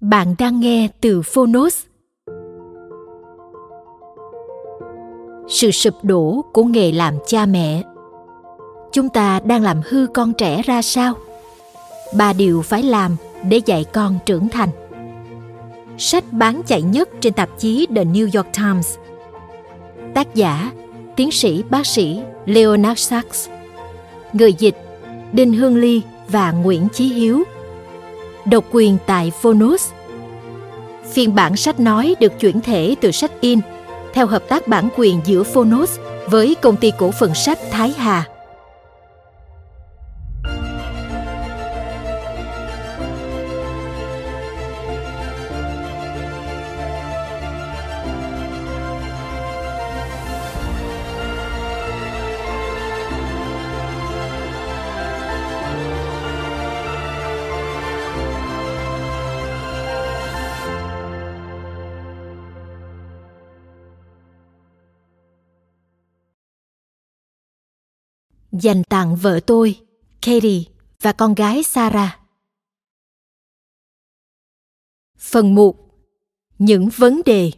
Bạn đang nghe từ Fonos. Sự sụp đổ của nghề làm cha mẹ. Chúng ta đang làm hư con trẻ ra sao? 3 điều phải làm để dạy con trưởng thành. Sách bán chạy nhất trên tạp chí The New York Times. Tác giả, tiến sĩ bác sĩ Leonard Sax. Người dịch, Đinh Hương Ly và Nguyễn Chí Hiếu. Độc quyền tại Phonos. Phiên bản sách nói được chuyển thể từ sách in theo hợp tác bản quyền giữa Phonos với công ty cổ phần sách Thái Hà. Dành tặng vợ tôi, Katie, và con gái Sarah. Phần 1. Những vấn đề.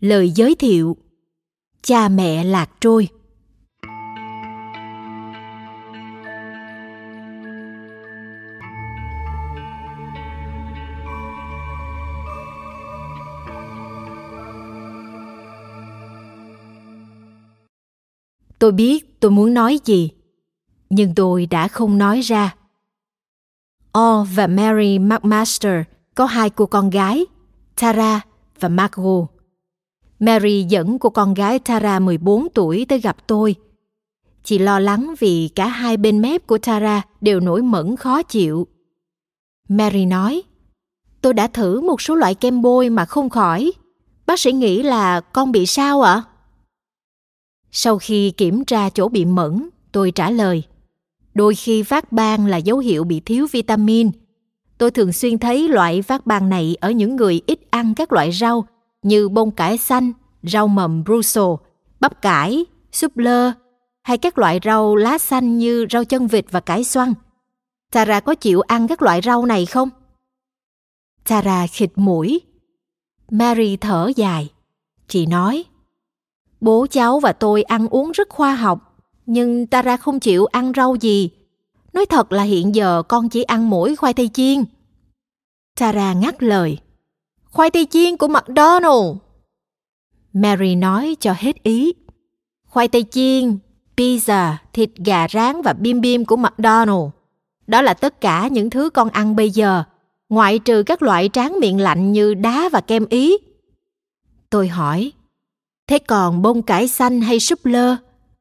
Lời giới thiệu: Cha mẹ lạc trôi. Tôi biết tôi muốn nói gì, nhưng tôi đã không nói ra. O và Mary McMaster có 2 cô con gái, Tara và Margot. Mary dẫn cô con gái Tara 14 tuổi tới gặp tôi. Chị lo lắng vì cả hai bên mép của Tara đều nổi mẩn khó chịu. Mary nói, tôi đã thử một số loại kem bôi mà không khỏi. Bác sĩ nghĩ là con bị sao ạ? Sau khi kiểm tra chỗ bị mẩn, tôi trả lời, đôi khi phát ban là dấu hiệu bị thiếu vitamin. Tôi thường xuyên thấy loại phát ban này ở những người ít ăn các loại rau, như bông cải xanh, rau mầm Brussels, bắp cải, súp lơ, hay các loại rau lá xanh như rau chân vịt và cải xoăn. Tara có chịu ăn các loại rau này không? Tara khịt mũi. Mary thở dài. Chị nói, bố cháu và tôi ăn uống rất khoa học, nhưng Tara không chịu ăn rau gì. Nói thật là hiện giờ con chỉ ăn mỗi khoai tây chiên. Tara ngắt lời. Khoai tây chiên của McDonald's. Mary nói cho hết ý. Khoai tây chiên, pizza, thịt gà rán và bim bim của McDonald's. Đó là tất cả những thứ con ăn bây giờ, ngoại trừ các loại tráng miệng lạnh như đá và kem Ý. Tôi hỏi, thế còn bông cải xanh hay súp lơ,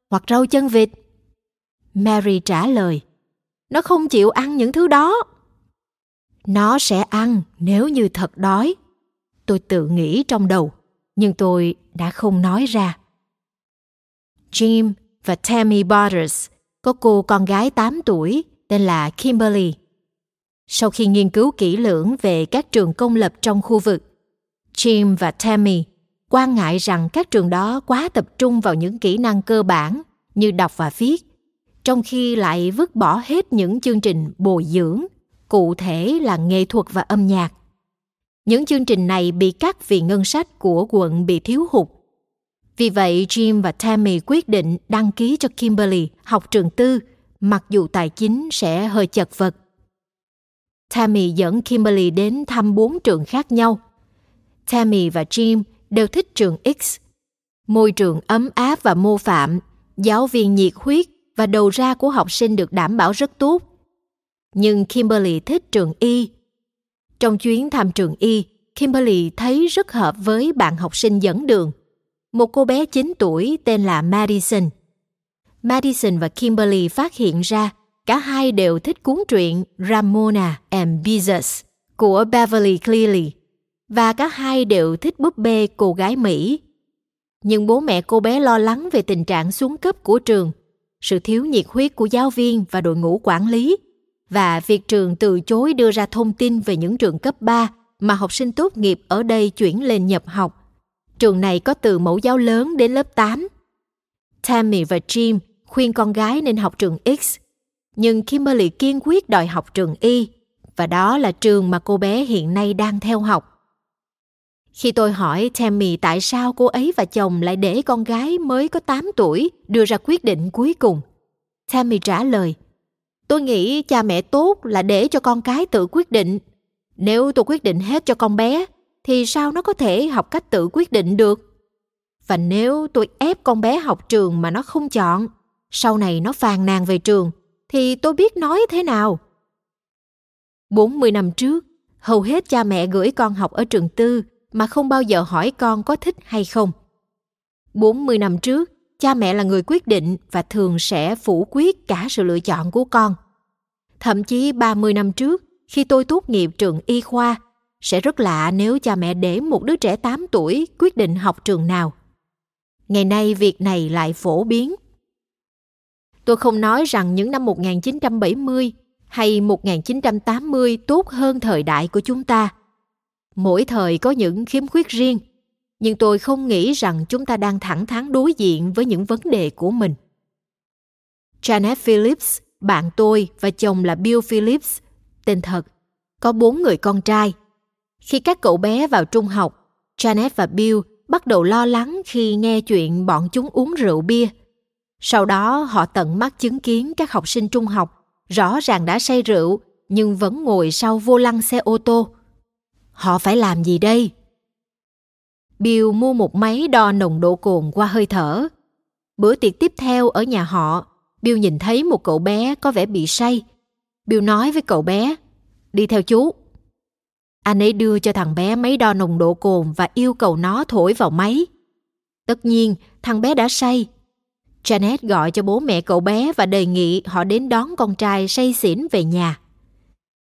hoặc rau chân vịt? Mary trả lời, nó không chịu ăn những thứ đó. Nó sẽ ăn nếu như thật đói. Tôi tự nghĩ trong đầu, nhưng tôi đã không nói ra. Jim và Tammy Butters có cô con gái 8 tuổi tên là Kimberly. Sau khi nghiên cứu kỹ lưỡng về các trường công lập trong khu vực, Jim và Tammy quan ngại rằng các trường đó quá tập trung vào những kỹ năng cơ bản như đọc và viết, trong khi lại vứt bỏ hết những chương trình bồi dưỡng, cụ thể là nghệ thuật và âm nhạc. Những chương trình này bị cắt vì ngân sách của quận bị thiếu hụt. Vì vậy, Jim và Tammy quyết định đăng ký cho Kimberly học trường tư, mặc dù tài chính sẽ hơi chật vật. Tammy dẫn Kimberly đến thăm 4 trường khác nhau. Tammy và Jim đều thích trường X. Môi trường ấm áp và mô phạm, giáo viên nhiệt huyết và đầu ra của học sinh được đảm bảo rất tốt. Nhưng Kimberly thích trường Y. Trong chuyến thăm trường Y, Kimberly thấy rất hợp với bạn học sinh dẫn đường, một cô bé 9 tuổi tên là Madison. Madison và Kimberly phát hiện ra cả hai đều thích cuốn truyện Ramona and Beezus của Beverly Cleary và cả hai đều thích búp bê cô gái Mỹ. Nhưng bố mẹ cô bé lo lắng về tình trạng xuống cấp của trường, sự thiếu nhiệt huyết của giáo viên và đội ngũ quản lý, và việc trường từ chối đưa ra thông tin về những trường cấp 3 mà học sinh tốt nghiệp ở đây chuyển lên nhập học. Trường này có từ mẫu giáo lớn đến lớp 8. Tammy và Jim khuyên con gái nên học trường X, nhưng Kimberly kiên quyết đòi học trường Y, và đó là trường mà cô bé hiện nay đang theo học. Khi tôi hỏi Tammy tại sao cô ấy và chồng lại để con gái mới có 8 tuổi đưa ra quyết định cuối cùng, Tammy trả lời, tôi nghĩ cha mẹ tốt là để cho con cái tự quyết định. Nếu tôi quyết định hết cho con bé, thì sao nó có thể học cách tự quyết định được? Và nếu tôi ép con bé học trường mà nó không chọn, sau này nó phàn nàn về trường, thì tôi biết nói thế nào? 40 năm trước, hầu hết cha mẹ gửi con học ở trường tư mà không bao giờ hỏi con có thích hay không. 40 năm trước, cha mẹ là người quyết định và thường sẽ phủ quyết cả sự lựa chọn của con. Thậm chí 30 năm trước, khi tôi tốt nghiệp trường y khoa, sẽ rất lạ nếu cha mẹ để một đứa trẻ 8 tuổi quyết định học trường nào. Ngày nay việc này lại phổ biến. Tôi không nói rằng những năm 1970 hay 1980 tốt hơn thời đại của chúng ta. Mỗi thời có những khiếm khuyết riêng. Nhưng tôi không nghĩ rằng chúng ta đang thẳng thắn đối diện với những vấn đề của mình. Janet Phillips, bạn tôi và chồng là Bill Phillips, tên thật, có 4 người con trai. Khi các cậu bé vào trung học, Janet và Bill bắt đầu lo lắng khi nghe chuyện bọn chúng uống rượu bia. Sau đó họ tận mắt chứng kiến các học sinh trung học rõ ràng đã say rượu nhưng vẫn ngồi sau vô lăng xe ô tô. Họ phải làm gì đây? Bill mua một máy đo nồng độ cồn qua hơi thở. Bữa tiệc tiếp theo ở nhà họ, Bill nhìn thấy một cậu bé có vẻ bị say. Bill nói với cậu bé, đi theo chú. Anh ấy đưa cho thằng bé máy đo nồng độ cồn và yêu cầu nó thổi vào máy. Tất nhiên, thằng bé đã say. Janet gọi cho bố mẹ cậu bé và đề nghị họ đến đón con trai say xỉn về nhà.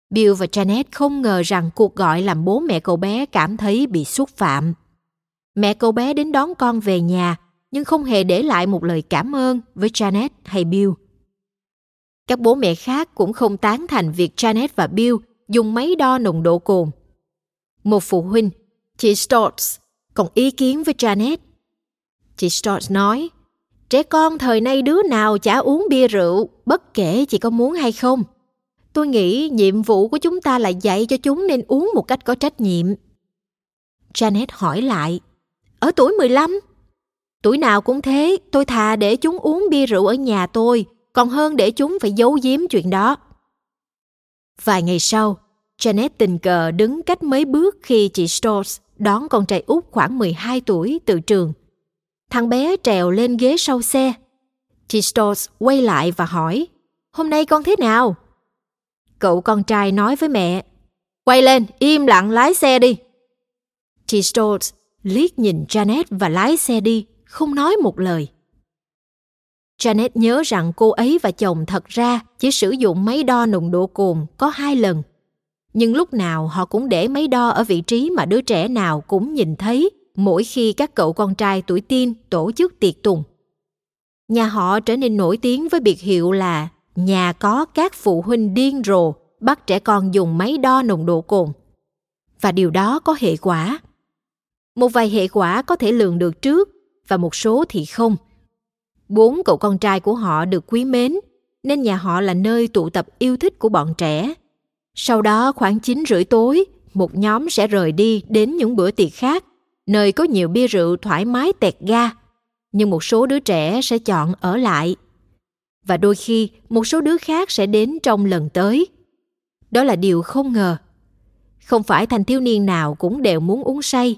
Bill và Janet không ngờ rằng cuộc gọi làm bố mẹ cậu bé cảm thấy bị xúc phạm. Mẹ cậu bé đến đón con về nhà, nhưng không hề để lại một lời cảm ơn với Janet hay Bill. Các bố mẹ khác cũng không tán thành việc Janet và Bill dùng máy đo nồng độ cồn. Một phụ huynh, chị Stoltz, còn ý kiến với Janet. Chị Stoltz nói, trẻ con thời nay đứa nào chả uống bia rượu, bất kể chị có muốn hay không. Tôi nghĩ nhiệm vụ của chúng ta là dạy cho chúng nên uống một cách có trách nhiệm. Janet hỏi lại, ở tuổi 15? Tuổi nào cũng thế, tôi thà để chúng uống bia rượu ở nhà tôi, còn hơn để chúng phải giấu giếm chuyện đó. Vài ngày sau, Janet tình cờ đứng cách mấy bước khi chị Stoltz đón con trai út khoảng 12 tuổi từ trường. Thằng bé trèo lên ghế sau xe. Chị Stoltz quay lại và hỏi, hôm nay con thế nào? Cậu con trai nói với mẹ, quay lên, im lặng lái xe đi. Chị Stoltz liếc nhìn Janet và lái xe đi, không nói một lời. Janet nhớ rằng cô ấy và chồng thật ra chỉ sử dụng máy đo nồng độ cồn có 2 lần. Nhưng lúc nào họ cũng để máy đo ở vị trí mà đứa trẻ nào cũng nhìn thấy mỗi khi các cậu con trai tuổi teen tổ chức tiệc tùng. Nhà họ trở nên nổi tiếng với biệt hiệu là nhà có các phụ huynh điên rồ bắt trẻ con dùng máy đo nồng độ cồn. Và điều đó có hệ quả. Một vài hệ quả có thể lường được trước và một số thì không. 4 cậu con trai của họ được quý mến nên nhà họ là nơi tụ tập yêu thích của bọn trẻ. Sau đó khoảng 9:30 tối, một nhóm sẽ rời đi đến những bữa tiệc khác, nơi có nhiều bia rượu thoải mái tẹt ga. Nhưng một số đứa trẻ sẽ chọn ở lại. Và đôi khi một số đứa khác sẽ đến trong lần tới. Đó là điều không ngờ. Không phải thanh thiếu niên nào cũng đều muốn uống say.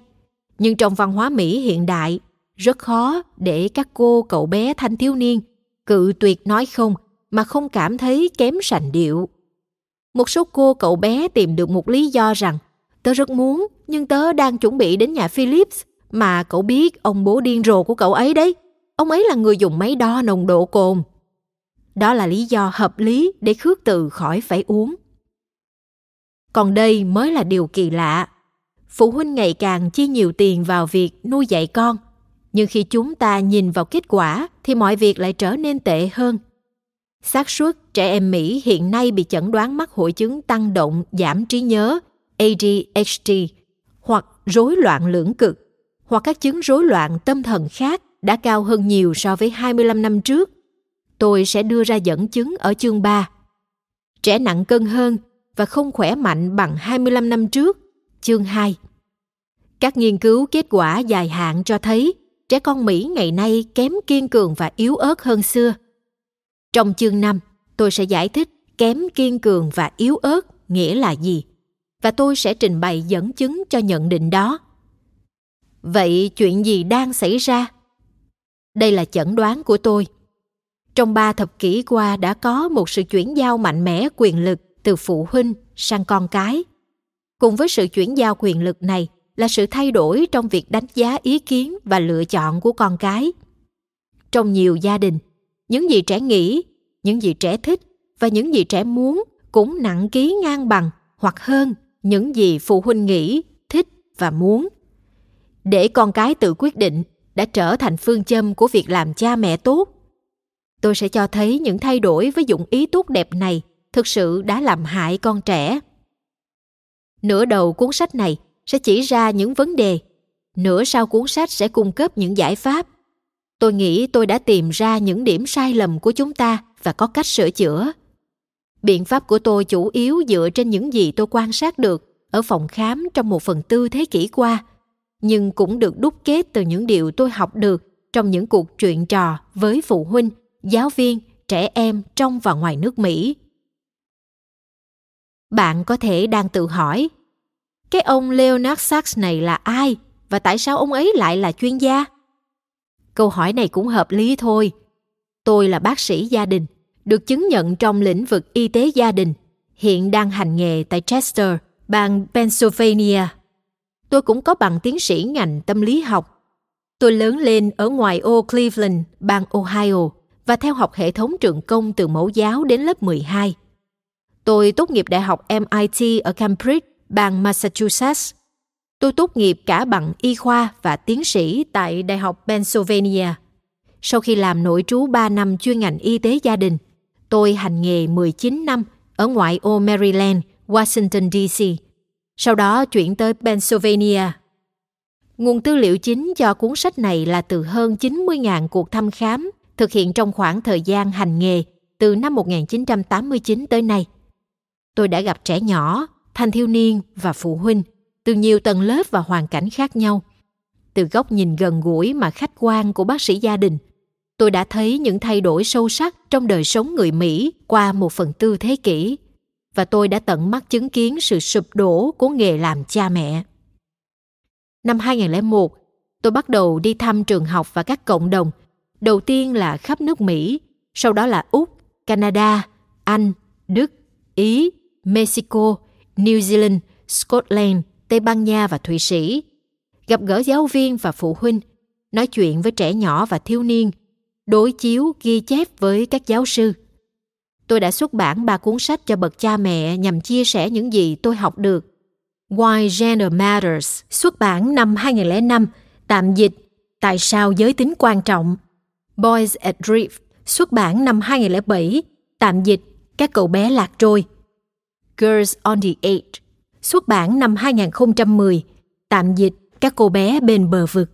Nhưng trong văn hóa Mỹ hiện đại, rất khó để các cô cậu bé thanh thiếu niên cự tuyệt nói không mà không cảm thấy kém sành điệu. Một số cô cậu bé tìm được một lý do rằng tớ rất muốn, nhưng tớ đang chuẩn bị đến nhà Phillips mà cậu biết ông bố điên rồ của cậu ấy đấy. Ông ấy là người dùng máy đo nồng độ cồn. Đó là lý do hợp lý để khước từ khỏi phải uống. Còn đây mới là điều kỳ lạ. Phụ huynh ngày càng chi nhiều tiền vào việc nuôi dạy con. Nhưng khi chúng ta nhìn vào kết quả thì mọi việc lại trở nên tệ hơn. Xác suất trẻ em Mỹ hiện nay bị chẩn đoán mắc hội chứng tăng động giảm trí nhớ ADHD hoặc rối loạn lưỡng cực hoặc các chứng rối loạn tâm thần khác đã cao hơn nhiều so với 25 năm trước. Tôi sẽ đưa ra dẫn chứng ở chương 3. Trẻ nặng cân hơn và không khỏe mạnh bằng 25 năm trước, chương 2. Các nghiên cứu kết quả dài hạn cho thấy trẻ con Mỹ ngày nay kém kiên cường và yếu ớt hơn xưa. Trong chương 5, tôi sẽ giải thích kém kiên cường và yếu ớt nghĩa là gì, và tôi sẽ trình bày dẫn chứng cho nhận định đó. Vậy chuyện gì đang xảy ra? Đây là chẩn đoán của tôi. Trong 3 thập kỷ qua đã có một sự chuyển giao mạnh mẽ quyền lực từ phụ huynh sang con cái. Cùng với sự chuyển giao quyền lực này là sự thay đổi trong việc đánh giá ý kiến và lựa chọn của con cái. Trong nhiều gia đình, những gì trẻ nghĩ, những gì trẻ thích và những gì trẻ muốn cũng nặng ký ngang bằng hoặc hơn những gì phụ huynh nghĩ, thích và muốn. Để con cái tự quyết định đã trở thành phương châm của việc làm cha mẹ tốt. Tôi sẽ cho thấy những thay đổi với dụng ý tốt đẹp này thực sự đã làm hại con trẻ. Nửa đầu cuốn sách này sẽ chỉ ra những vấn đề. Nửa sau cuốn sách sẽ cung cấp những giải pháp. Tôi nghĩ tôi đã tìm ra những điểm sai lầm của chúng ta và có cách sửa chữa. Biện pháp của tôi chủ yếu dựa trên những gì tôi quan sát được ở phòng khám trong 1/4 thế kỷ qua, nhưng cũng được đúc kết từ những điều tôi học được trong những cuộc chuyện trò với phụ huynh, giáo viên, trẻ em trong và ngoài nước Mỹ. Bạn có thể đang tự hỏi, cái ông Leonard Sax này là ai và tại sao ông ấy lại là chuyên gia? Câu hỏi này cũng hợp lý thôi. Tôi là bác sĩ gia đình, được chứng nhận trong lĩnh vực y tế gia đình, hiện đang hành nghề tại Chester, bang Pennsylvania. Tôi cũng có bằng tiến sĩ ngành tâm lý học. Tôi lớn lên ở ngoại ô Cleveland, bang Ohio và theo học hệ thống trường công từ mẫu giáo đến lớp 12. Tôi tốt nghiệp đại học MIT ở Cambridge, bang Massachusetts. Tôi tốt nghiệp cả bằng y khoa và tiến sĩ tại Đại học Pennsylvania. Sau khi làm nội trú 3 năm chuyên ngành y tế gia đình, tôi hành nghề 19 năm ở ngoại ô Maryland, Washington D.C. Sau đó chuyển tới Pennsylvania. Nguồn tư liệu chính cho cuốn sách này là từ hơn 90.000 cuộc thăm khám thực hiện trong khoảng thời gian hành nghề từ năm 1989 tới nay. Tôi đã gặp trẻ nhỏ, thanh thiếu niên và phụ huynh từ nhiều tầng lớp và hoàn cảnh khác nhau. Từ góc nhìn gần gũi mà khách quan của bác sĩ gia đình, tôi đã thấy những thay đổi sâu sắc trong đời sống người Mỹ qua 1/4 thế kỷ, và tôi đã tận mắt chứng kiến sự sụp đổ của nghề làm cha mẹ. Năm 2001, tôi bắt đầu đi thăm trường học và các cộng đồng, đầu tiên là khắp nước Mỹ, sau đó là Úc, Canada, Anh, Đức, Ý, Mexico, New Zealand, Scotland, Tây Ban Nha và Thụy Sĩ, gặp gỡ giáo viên và phụ huynh, nói chuyện với trẻ nhỏ và thiếu niên, đối chiếu ghi chép với các giáo sư. Tôi đã xuất bản 3 cuốn sách cho bậc cha mẹ nhằm chia sẻ những gì tôi học được. Why Gender Matters xuất bản năm 2005, tạm dịch Tại sao giới tính quan trọng. Boys Adrift, xuất bản năm 2007, tạm dịch Các cậu bé lạc trôi. Girls on the Edge, xuất bản năm 2010, tạm dịch Các cô bé bên bờ vực.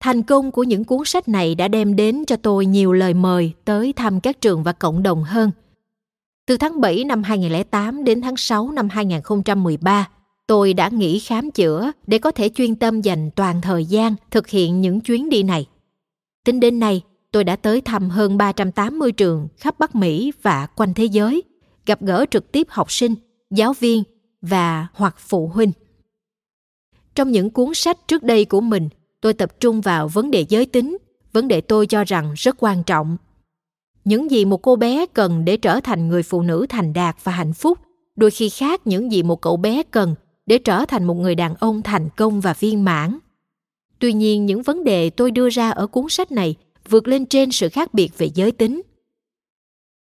Thành công của những cuốn sách này đã đem đến cho tôi nhiều lời mời tới thăm các trường và cộng đồng hơn. Từ tháng 7 năm 2008 đến tháng 6 năm 2013, tôi đã nghỉ khám chữa để có thể chuyên tâm dành toàn thời gian thực hiện những chuyến đi này. Tính đến nay, tôi đã tới thăm hơn 380 trường khắp Bắc Mỹ và quanh thế giới, gặp gỡ trực tiếp học sinh, giáo viên và hoặc phụ huynh. Trong những cuốn sách trước đây của mình, tôi tập trung vào vấn đề giới tính, vấn đề tôi cho rằng rất quan trọng. Những gì một cô bé cần để trở thành người phụ nữ thành đạt và hạnh phúc, đôi khi khác những gì một cậu bé cần để trở thành một người đàn ông thành công và viên mãn. Tuy nhiên, những vấn đề tôi đưa ra ở cuốn sách này vượt lên trên sự khác biệt về giới tính.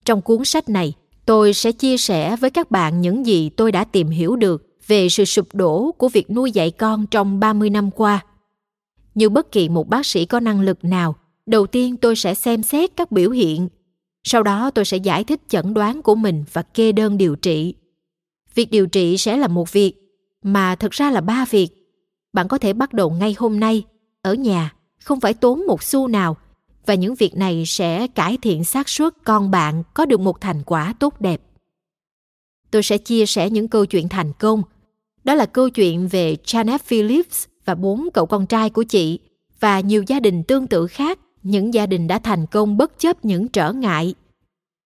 Trong cuốn sách này, tôi sẽ chia sẻ với các bạn những gì tôi đã tìm hiểu được về sự sụp đổ của việc nuôi dạy con trong 30 năm qua. Như bất kỳ một bác sĩ có năng lực nào, đầu tiên tôi sẽ xem xét các biểu hiện. Sau đó tôi sẽ giải thích chẩn đoán của mình và kê đơn điều trị. Việc điều trị sẽ là một việc, mà thực ra là 3 việc. Bạn có thể bắt đầu ngay hôm nay, ở nhà, không phải tốn một xu nào, và những việc này sẽ cải thiện xác suất con bạn có được một thành quả tốt đẹp. Tôi sẽ chia sẻ những câu chuyện thành công. Đó là câu chuyện về Janet Phillips và 4 cậu con trai của chị, và nhiều gia đình tương tự khác, những gia đình đã thành công bất chấp những trở ngại.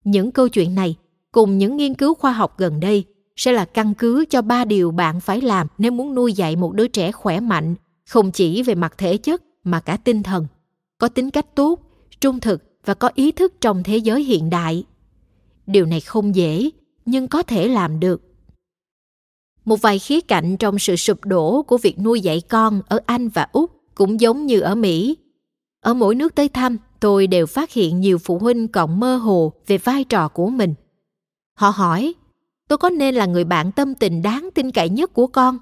Những câu chuyện này, cùng những nghiên cứu khoa học gần đây, sẽ là căn cứ cho 3 điều bạn phải làm nếu muốn nuôi dạy một đứa trẻ khỏe mạnh, không chỉ về mặt thể chất mà cả tinh thần, có tính cách tốt, trung thực và có ý thức trong thế giới hiện đại. Điều này không dễ, nhưng có thể làm được. Một vài khía cạnh trong sự sụp đổ của việc nuôi dạy con ở Anh và Úc cũng giống như ở Mỹ. Ở mỗi nước tới thăm, tôi đều phát hiện nhiều phụ huynh còn mơ hồ về vai trò của mình. Họ hỏi, tôi có nên là người bạn tâm tình đáng tin cậy nhất của con,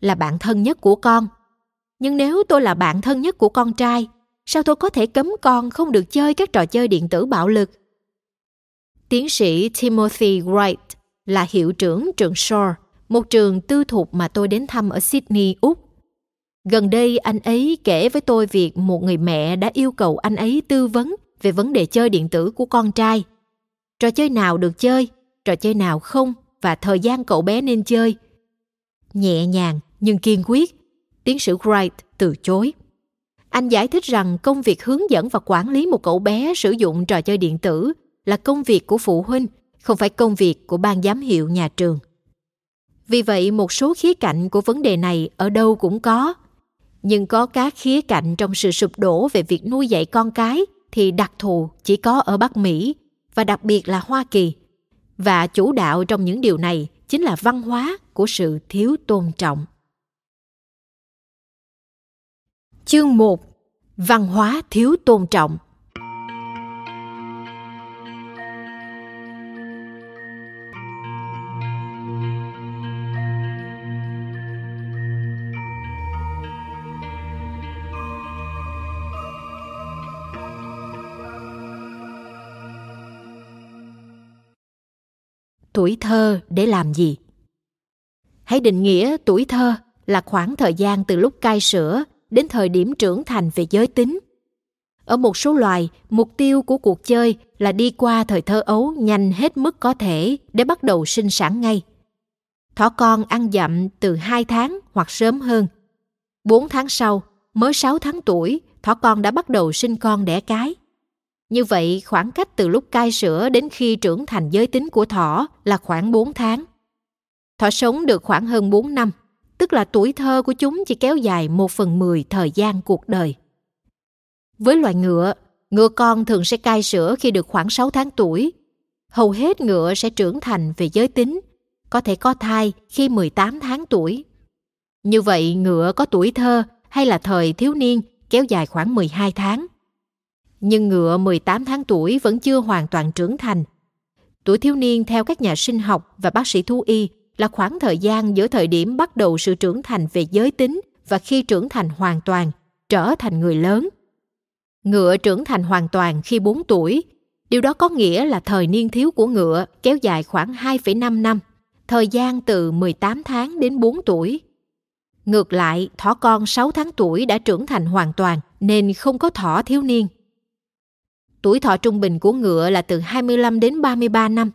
là bạn thân nhất của con? Nhưng nếu tôi là bạn thân nhất của con trai, sao tôi có thể cấm con không được chơi các trò chơi điện tử bạo lực? Tiến sĩ Timothy Wright là hiệu trưởng trường Shore, một trường tư thục mà tôi đến thăm ở Sydney, Úc. Gần đây, anh ấy kể với tôi việc một người mẹ đã yêu cầu anh ấy tư vấn về vấn đề chơi điện tử của con trai. Trò chơi nào được chơi, trò chơi nào không và thời gian cậu bé nên chơi. Nhẹ nhàng nhưng kiên quyết, tiến sĩ Wright từ chối. Anh giải thích rằng công việc hướng dẫn và quản lý một cậu bé sử dụng trò chơi điện tử là công việc của phụ huynh, không phải công việc của ban giám hiệu nhà trường. Vì vậy, một số khía cạnh của vấn đề này ở đâu cũng có. Nhưng có các khía cạnh trong sự sụp đổ về việc nuôi dạy con cái thì đặc thù chỉ có ở Bắc Mỹ và đặc biệt là Hoa Kỳ. Và chủ đạo trong những điều này chính là văn hóa của sự thiếu tôn trọng. Chương 1. Văn hóa thiếu tôn trọng. Tuổi thơ để làm gì? Hãy định nghĩa tuổi thơ là khoảng thời gian từ lúc cai sữa đến thời điểm trưởng thành về giới tính. Ở một số loài, mục tiêu của cuộc chơi là đi qua thời thơ ấu nhanh hết mức có thể để bắt đầu sinh sản ngay. Thỏ con ăn dặm từ 2 tháng hoặc sớm hơn. 4 tháng sau, mới 6 tháng tuổi, thỏ con đã bắt đầu sinh con đẻ cái. Như vậy, khoảng cách từ lúc cai sữa đến khi trưởng thành giới tính của thỏ là khoảng 4 tháng. Thỏ sống được khoảng hơn 4 năm, tức là tuổi thơ của chúng chỉ kéo dài 1/10 thời gian cuộc đời. Với loài ngựa, ngựa con thường sẽ cai sữa khi được khoảng 6 tháng tuổi. Hầu hết ngựa sẽ trưởng thành về giới tính, có thể có thai khi 18 tháng tuổi. Như vậy, ngựa có tuổi thơ hay là thời thiếu niên kéo dài khoảng 12 tháng. Nhưng ngựa 18 tháng tuổi vẫn chưa hoàn toàn trưởng thành. Tuổi thiếu niên theo các nhà sinh học và bác sĩ thú y là khoảng thời gian giữa thời điểm bắt đầu sự trưởng thành về giới tính và khi trưởng thành hoàn toàn, trở thành người lớn. Ngựa trưởng thành hoàn toàn khi 4 tuổi. Điều đó có nghĩa là thời niên thiếu của ngựa kéo dài khoảng 2,5 năm, thời gian từ 18 tháng đến 4 tuổi. Ngược lại, thỏ con 6 tháng tuổi đã trưởng thành hoàn toàn nên không có thỏ thiếu niên. Tuổi thọ trung bình của ngựa là từ 25 đến 33 năm.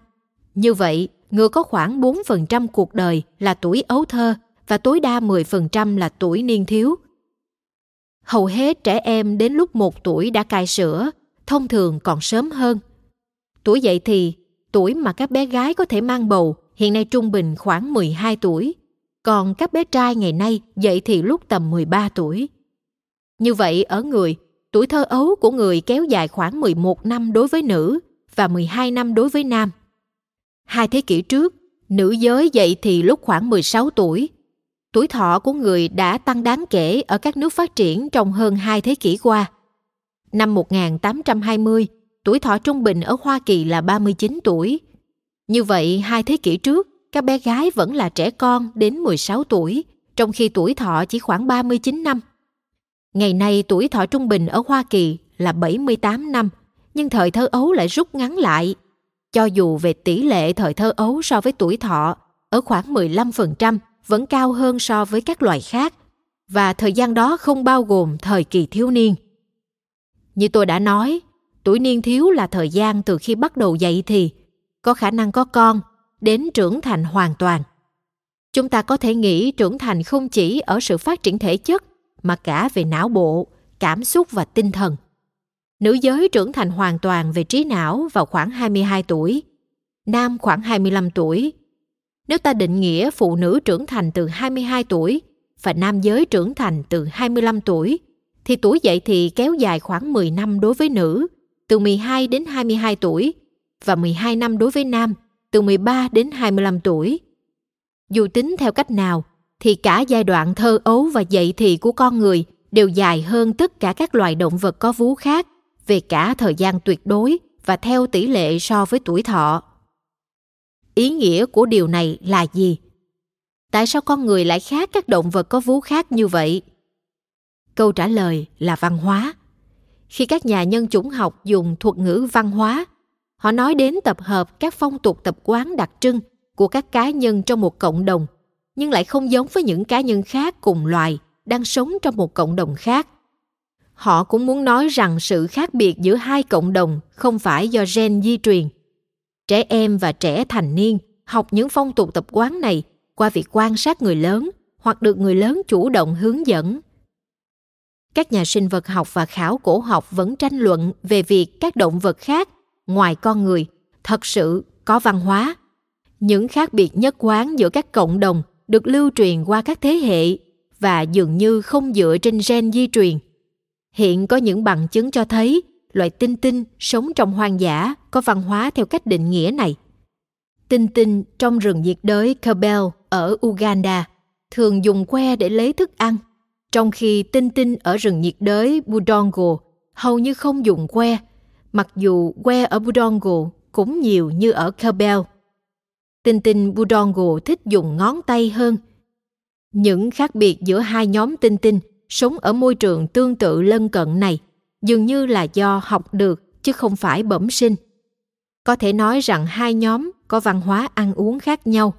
Như vậy, ngựa có khoảng 4% cuộc đời là tuổi ấu thơ và tối đa 10% là tuổi niên thiếu. Hầu hết trẻ em đến lúc 1 tuổi đã cai sữa, thông thường còn sớm hơn. Tuổi dậy thì, tuổi mà các bé gái có thể mang bầu, hiện nay trung bình khoảng 12 tuổi. Còn các bé trai ngày nay dậy thì lúc tầm 13 tuổi. Như vậy ở người, tuổi thơ ấu của người kéo dài khoảng 11 năm đối với nữ và 12 năm đối với nam. 2 thế kỷ trước, nữ giới dậy thì lúc khoảng 16 tuổi. Tuổi thọ của người đã tăng đáng kể ở các nước phát triển trong hơn 2 thế kỷ qua. Năm 1820, tuổi thọ trung bình ở Hoa Kỳ là 39 tuổi. Như vậy, 2 thế kỷ trước, các bé gái vẫn là trẻ con đến 16 tuổi, trong khi tuổi thọ chỉ khoảng 39 năm. Ngày nay, tuổi thọ trung bình ở Hoa Kỳ là 78 năm, nhưng thời thơ ấu lại rút ngắn lại. Cho dù về tỷ lệ thời thơ ấu so với tuổi thọ ở khoảng 15% vẫn cao hơn so với các loài khác, và thời gian đó không bao gồm thời kỳ thiếu niên. Như tôi đã nói, tuổi niên thiếu là thời gian từ khi bắt đầu dậy thì, có khả năng có con, đến trưởng thành hoàn toàn. Chúng ta có thể nghĩ trưởng thành không chỉ ở sự phát triển thể chất, mà cả về não bộ, cảm xúc và tinh thần. Nữ giới trưởng thành hoàn toàn về trí não vào khoảng 22 tuổi, nam khoảng 25 tuổi. Nếu ta định nghĩa phụ nữ trưởng thành từ 22 tuổi và nam giới trưởng thành từ 25 tuổi, thì tuổi dậy thì kéo dài khoảng 10 năm đối với nữ, từ 12 đến 22 tuổi, và 12 năm đối với nam, từ 13 đến 25 tuổi. Dù tính theo cách nào, thì cả giai đoạn thơ ấu và dậy thì của con người đều dài hơn tất cả các loài động vật có vú khác về cả thời gian tuyệt đối và theo tỷ lệ so với tuổi thọ. Ý nghĩa của điều này là gì? Tại sao con người lại khác các động vật có vú khác như vậy? Câu trả lời là văn hóa. Khi các nhà nhân chủng học dùng thuật ngữ văn hóa, họ nói đến tập hợp các phong tục tập quán đặc trưng của các cá nhân trong một cộng đồng, nhưng lại không giống với những cá nhân khác cùng loài đang sống trong một cộng đồng khác. Họ cũng muốn nói rằng sự khác biệt giữa hai cộng đồng không phải do gen di truyền. Trẻ em và trẻ thành niên học những phong tục tập quán này qua việc quan sát người lớn hoặc được người lớn chủ động hướng dẫn. Các nhà sinh vật học và khảo cổ học vẫn tranh luận về việc các động vật khác ngoài con người thật sự có văn hóa. Những khác biệt nhất quán giữa các cộng đồng được lưu truyền qua các thế hệ và dường như không dựa trên gen di truyền. Hiện có những bằng chứng cho thấy loài tinh tinh sống trong hoang dã có văn hóa theo cách định nghĩa này. Tinh tinh trong rừng nhiệt đới Kabel ở Uganda thường dùng que để lấy thức ăn, trong khi tinh tinh ở rừng nhiệt đới Budongo hầu như không dùng que, mặc dù que ở Budongo cũng nhiều như ở Kabel. Tinh tinh Budongo thích dùng ngón tay hơn. Những khác biệt giữa hai nhóm tinh tinh sống ở môi trường tương tự lân cận này dường như là do học được chứ không phải bẩm sinh. Có thể nói rằng hai nhóm có văn hóa ăn uống khác nhau.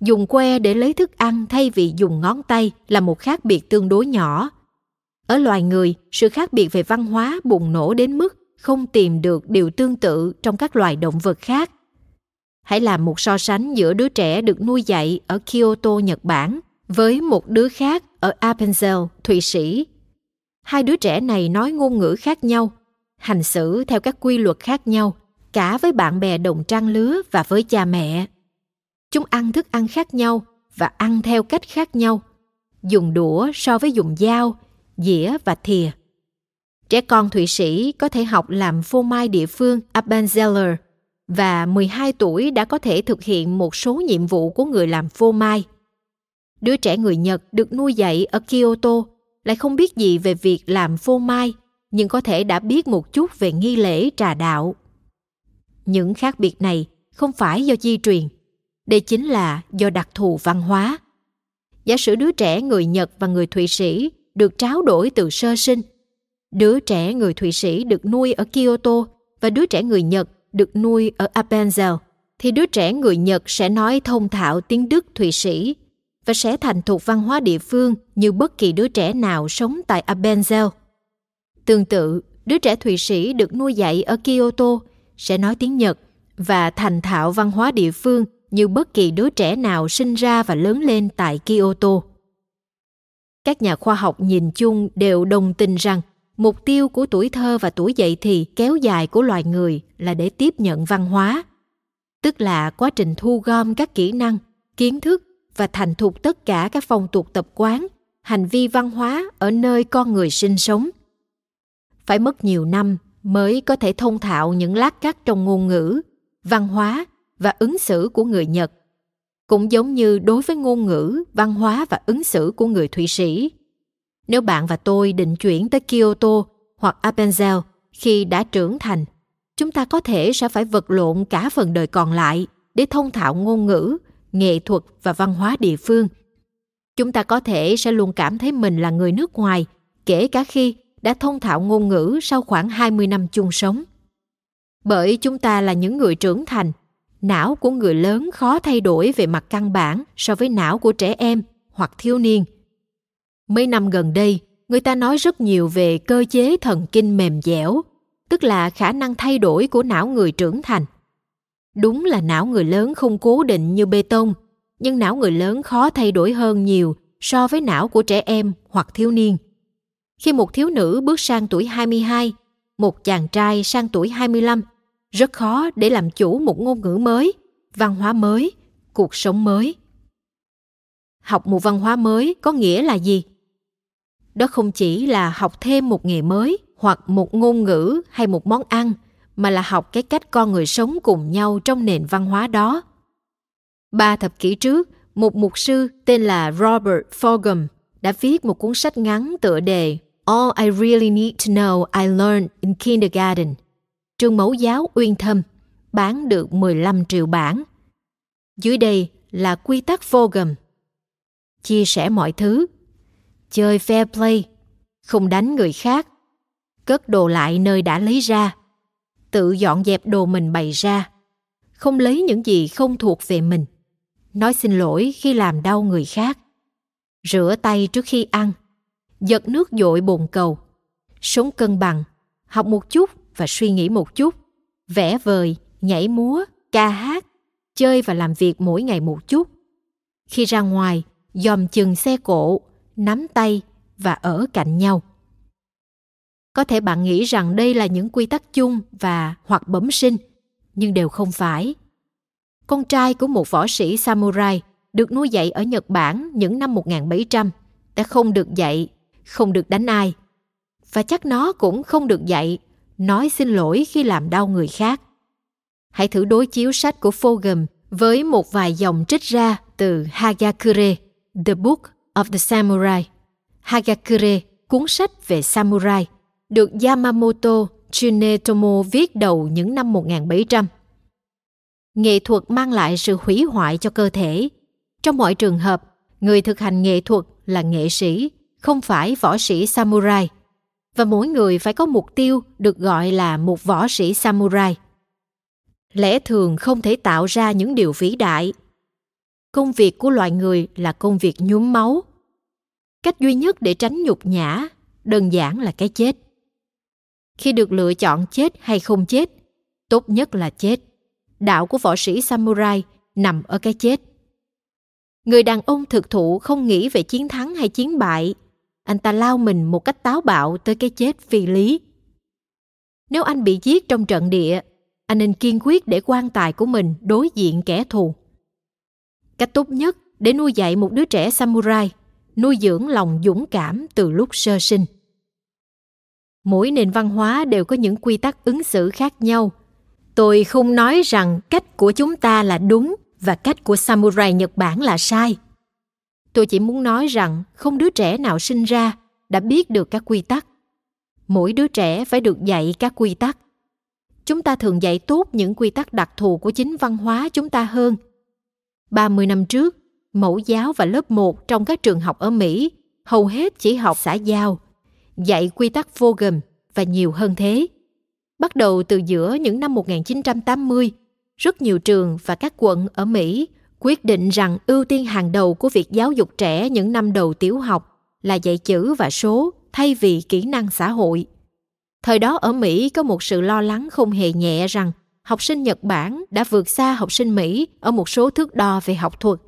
Dùng que để lấy thức ăn thay vì dùng ngón tay là một khác biệt tương đối nhỏ. Ở loài người, sự khác biệt về văn hóa bùng nổ đến mức không tìm được điều tương tự trong các loài động vật khác. Hãy làm một so sánh giữa đứa trẻ được nuôi dạy ở Kyoto, Nhật Bản với một đứa khác ở Appenzeller, Thụy Sĩ. Hai đứa trẻ này nói ngôn ngữ khác nhau, hành xử theo các quy luật khác nhau, cả với bạn bè đồng trang lứa và với cha mẹ. Chúng ăn thức ăn khác nhau và ăn theo cách khác nhau, dùng đũa so với dùng dao, dĩa và thìa. Trẻ con Thụy Sĩ có thể học làm phô mai địa phương Appenzeller và 12 tuổi đã có thể thực hiện một số nhiệm vụ của người làm phô mai. Đứa trẻ người Nhật được nuôi dạy ở Kyoto lại không biết gì về việc làm phô mai, nhưng có thể đã biết một chút về nghi lễ trà đạo. Những khác biệt này không phải do di truyền, đây chính là do đặc thù văn hóa. Giả sử đứa trẻ người Nhật và người Thụy Sĩ được tráo đổi từ sơ sinh, Đứa trẻ người Thụy Sĩ được nuôi ở Kyoto và đứa trẻ người Nhật được nuôi ở Appenzeller, thì đứa trẻ người Nhật sẽ nói thông thạo tiếng Đức Thụy Sĩ và sẽ thành thục văn hóa địa phương như bất kỳ đứa trẻ nào sống tại Appenzeller. Tương tự, đứa trẻ Thụy Sĩ được nuôi dạy ở Kyoto sẽ nói tiếng Nhật và thành thạo văn hóa địa phương như bất kỳ đứa trẻ nào sinh ra và lớn lên tại Kyoto. Các nhà khoa học nhìn chung đều đồng tình rằng mục tiêu của tuổi thơ và tuổi dậy thì kéo dài của loài người là để tiếp nhận văn hóa, tức là quá trình thu gom các kỹ năng, kiến thức và thành thục tất cả các phong tục tập quán, hành vi văn hóa ở nơi con người sinh sống. Phải mất nhiều năm mới có thể thông thạo những lát cắt trong ngôn ngữ, văn hóa và ứng xử của người Nhật, cũng giống như đối với ngôn ngữ, văn hóa và ứng xử của người Thụy Sĩ. Nếu bạn và tôi định chuyển tới Kyoto hoặc Appenzeller khi đã trưởng thành, chúng ta có thể sẽ phải vật lộn cả phần đời còn lại để thông thạo ngôn ngữ, nghệ thuật và văn hóa địa phương. Chúng ta có thể sẽ luôn cảm thấy mình là người nước ngoài, kể cả khi đã thông thạo ngôn ngữ sau khoảng 20 năm chung sống. Bởi chúng ta là những người trưởng thành, não của người lớn khó thay đổi về mặt căn bản so với não của trẻ em hoặc thiếu niên. Mấy năm gần đây, người ta nói rất nhiều về cơ chế thần kinh mềm dẻo, tức là khả năng thay đổi của não người trưởng thành. Đúng là não người lớn không cố định như bê tông, nhưng não người lớn khó thay đổi hơn nhiều so với não của trẻ em hoặc thiếu niên. Khi một thiếu nữ bước sang tuổi 22, một chàng trai sang tuổi 25, rất khó để làm chủ một ngôn ngữ mới, văn hóa mới, cuộc sống mới. Học một văn hóa mới có nghĩa là gì? Đó không chỉ là học thêm một nghề mới hoặc một ngôn ngữ hay một món ăn, mà là học cái cách con người sống cùng nhau trong nền văn hóa đó. 3 thập kỷ trước, một mục sư tên là Robert Fulghum đã viết một cuốn sách ngắn tựa đề All I Really Need to Know I Learned in Kindergarten, trường mẫu giáo uyên thâm, bán được 15 triệu bản. Dưới đây là quy tắc Fulghum: chia sẻ mọi thứ, chơi fair play, không đánh người khác, cất đồ lại nơi đã lấy ra, tự dọn dẹp đồ mình bày ra, không lấy những gì không thuộc về mình, nói xin lỗi khi làm đau người khác, rửa tay trước khi ăn, giật nước dội bồn cầu, sống cân bằng, học một chút và suy nghĩ một chút, vẽ vời, nhảy múa, ca hát, chơi và làm việc mỗi ngày một chút. Khi ra ngoài, dòm chừng xe cộ, nắm tay và ở cạnh nhau. Có thể bạn nghĩ rằng đây là những quy tắc chung và hoặc bẩm sinh, nhưng đều không phải. Con trai của một võ sĩ samurai được nuôi dạy ở Nhật Bản những năm 1700 đã không được dạy, không được đánh ai. Và chắc nó cũng không được dạy, nói xin lỗi khi làm đau người khác. Hãy thử đối chiếu sách của Fulghum với một vài dòng trích ra từ Hagakure, The Book of the Samurai. Hagakure, cuốn sách về samurai, được Yamamoto Tsunetomo viết đầu những năm 1700. Nghệ thuật mang lại sự hủy hoại cho cơ thể. Trong mọi trường hợp, người thực hành nghệ thuật là nghệ sĩ, không phải võ sĩ samurai. Và mỗi người phải có mục tiêu được gọi là một võ sĩ samurai. Lẽ thường không thể tạo ra những điều vĩ đại. Công việc của loài người là công việc nhuốm máu. Cách duy nhất để tránh nhục nhã, đơn giản là cái chết. Khi được lựa chọn chết hay không chết, tốt nhất là chết. Đạo của võ sĩ samurai nằm ở cái chết. Người đàn ông thực thụ không nghĩ về chiến thắng hay chiến bại. Anh ta lao mình một cách táo bạo tới cái chết phi lý. Nếu anh bị giết trong trận địa, anh nên kiên quyết để quan tài của mình đối diện kẻ thù. Cách tốt nhất để nuôi dạy một đứa trẻ samurai, nuôi dưỡng lòng dũng cảm từ lúc sơ sinh. Mỗi nền văn hóa đều có những quy tắc ứng xử khác nhau. Tôi không nói rằng cách của chúng ta là đúng và cách của samurai Nhật Bản là sai. Tôi chỉ muốn nói rằng không đứa trẻ nào sinh ra đã biết được các quy tắc. Mỗi đứa trẻ phải được dạy các quy tắc. Chúng ta thường dạy tốt những quy tắc đặc thù của chính văn hóa chúng ta hơn. 30 năm trước, mẫu giáo và lớp 1 trong các trường học ở Mỹ hầu hết chỉ học xã giao, dạy quy tắc vô gồm và nhiều hơn thế. Bắt đầu từ giữa những năm 1980, rất nhiều trường và các quận ở Mỹ quyết định rằng ưu tiên hàng đầu của việc giáo dục trẻ những năm đầu tiểu học là dạy chữ và số thay vì kỹ năng xã hội. Thời đó ở Mỹ có một sự lo lắng không hề nhẹ rằng học sinh Nhật Bản đã vượt xa học sinh Mỹ ở một số thước đo về học thuật.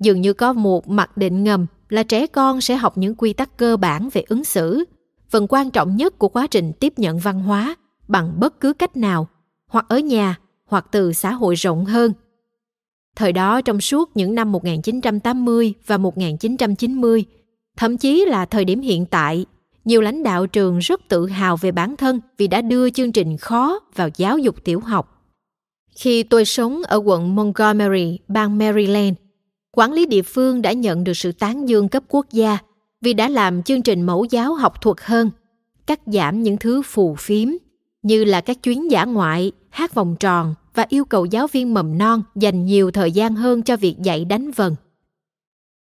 Dường như có một mặc định ngầm là trẻ con sẽ học những quy tắc cơ bản về ứng xử, phần quan trọng nhất của quá trình tiếp nhận văn hóa bằng bất cứ cách nào, hoặc ở nhà, hoặc từ xã hội rộng hơn. Thời đó trong suốt những năm 1980 và 1990, thậm chí là thời điểm hiện tại, nhiều lãnh đạo trường rất tự hào về bản thân vì đã đưa chương trình khó vào giáo dục tiểu học. Khi tôi sống ở quận Montgomery, bang Maryland, quản lý địa phương đã nhận được sự tán dương cấp quốc gia vì đã làm chương trình mẫu giáo học thuật hơn, cắt giảm những thứ phù phiếm như là các chuyến dã ngoại, hát vòng tròn và yêu cầu giáo viên mầm non dành nhiều thời gian hơn cho việc dạy đánh vần.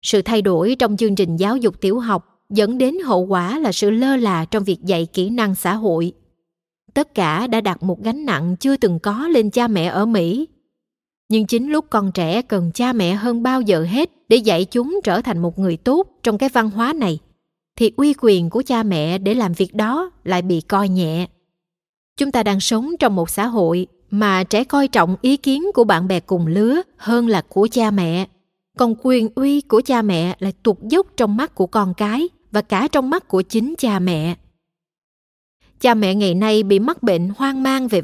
Sự thay đổi trong chương trình giáo dục tiểu học dẫn đến hậu quả là sự lơ là trong việc dạy kỹ năng xã hội. Tất cả đã đặt một gánh nặng chưa từng có lên cha mẹ ở Mỹ. Nhưng chính lúc con trẻ cần cha mẹ hơn bao giờ hết để dạy chúng trở thành một người tốt trong cái văn hóa này, thì uy quyền của cha mẹ để làm việc đó lại bị coi nhẹ. Chúng ta đang sống trong một xã hội mà trẻ coi trọng ý kiến của bạn bè cùng lứa hơn là của cha mẹ. Còn quyền uy của cha mẹ lại tụt dốc trong mắt của con cái và cả trong mắt của chính cha mẹ. Cha mẹ ngày nay bị mắc bệnh hoang mang về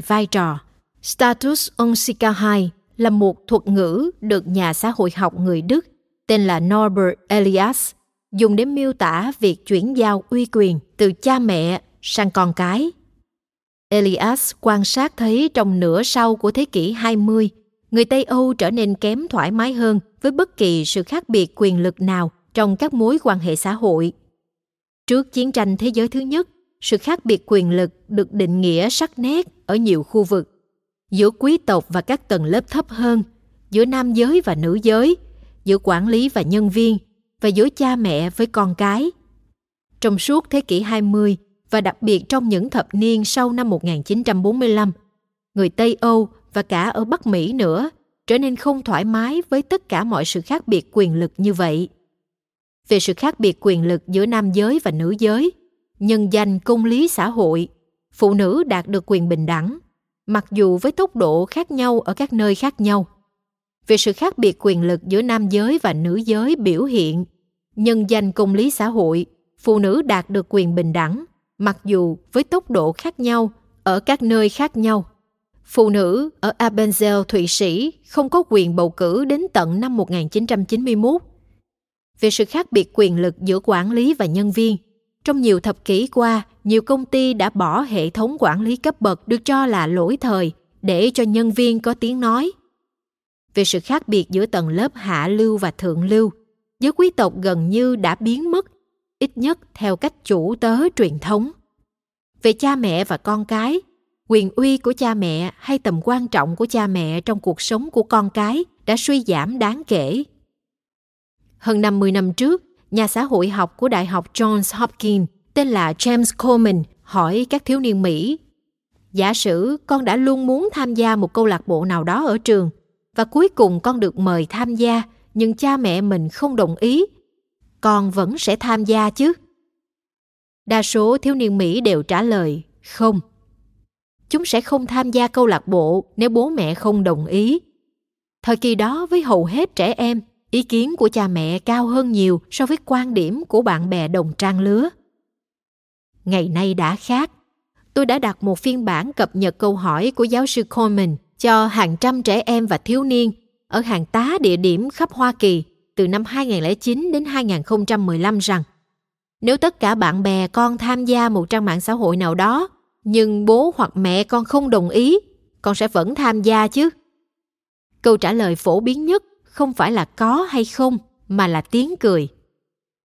vai trò. Status unsicherheit là một thuật ngữ được nhà xã hội học người Đức tên là Norbert Elias dùng để miêu tả việc chuyển giao uy quyền từ cha mẹ sang con cái. Elias quan sát thấy trong nửa sau của thế kỷ 20, người Tây Âu trở nên kém thoải mái hơn với bất kỳ sự khác biệt quyền lực nào trong các mối quan hệ xã hội. Trước chiến tranh thế giới thứ nhất, sự khác biệt quyền lực được định nghĩa sắc nét ở nhiều khu vực, giữa quý tộc và các tầng lớp thấp hơn, giữa nam giới và nữ giới, giữa quản lý và nhân viên, và giữa cha mẹ với con cái. Trong suốt thế kỷ 20 và đặc biệt trong những thập niên sau năm 1945, người Tây Âu và cả ở Bắc Mỹ nữa trở nên không thoải mái với tất cả mọi sự khác biệt quyền lực như vậy. Về sự khác biệt quyền lực giữa nam giới và nữ giới, nhân danh công lý xã hội, phụ nữ đạt được quyền bình đẳng, mặc dù với tốc độ khác nhau ở các nơi khác nhau. Về sự khác biệt quyền lực giữa nam giới và nữ giới biểu hiện, nhân danh công lý xã hội, phụ nữ đạt được quyền bình đẳng, mặc dù với tốc độ khác nhau ở các nơi khác nhau. Phụ nữ ở Appenzeller, Thụy Sĩ không có quyền bầu cử đến tận năm 1991. Về sự khác biệt quyền lực giữa quản lý và nhân viên, trong nhiều thập kỷ qua, nhiều công ty đã bỏ hệ thống quản lý cấp bậc được cho là lỗi thời để cho nhân viên có tiếng nói. Về sự khác biệt giữa tầng lớp hạ lưu và thượng lưu, giới quý tộc gần như đã biến mất, ít nhất theo cách chủ tớ truyền thống. Về cha mẹ và con cái, quyền uy của cha mẹ hay tầm quan trọng của cha mẹ trong cuộc sống của con cái đã suy giảm đáng kể. Hơn 50 năm trước, nhà xã hội học của Đại học Johns Hopkins tên là James Coleman hỏi các thiếu niên Mỹ: giả sử con đã luôn muốn tham gia một câu lạc bộ nào đó ở trường, và cuối cùng con được mời tham gia nhưng cha mẹ mình không đồng ý, con vẫn sẽ tham gia chứ? Đa số thiếu niên Mỹ đều trả lời không. Chúng sẽ không tham gia câu lạc bộ nếu bố mẹ không đồng ý. Thời kỳ đó với hầu hết trẻ em, ý kiến của cha mẹ cao hơn nhiều so với quan điểm của bạn bè đồng trang lứa. Ngày nay đã khác. Tôi đã đặt một phiên bản cập nhật câu hỏi của giáo sư Coleman cho hàng trăm trẻ em và thiếu niên ở hàng tá địa điểm khắp Hoa Kỳ từ năm 2009 đến 2015 rằng: nếu tất cả bạn bè con tham gia một trang mạng xã hội nào đó nhưng bố hoặc mẹ con không đồng ý, con sẽ vẫn tham gia chứ? Câu trả lời phổ biến nhất không phải là có hay không, mà là tiếng cười.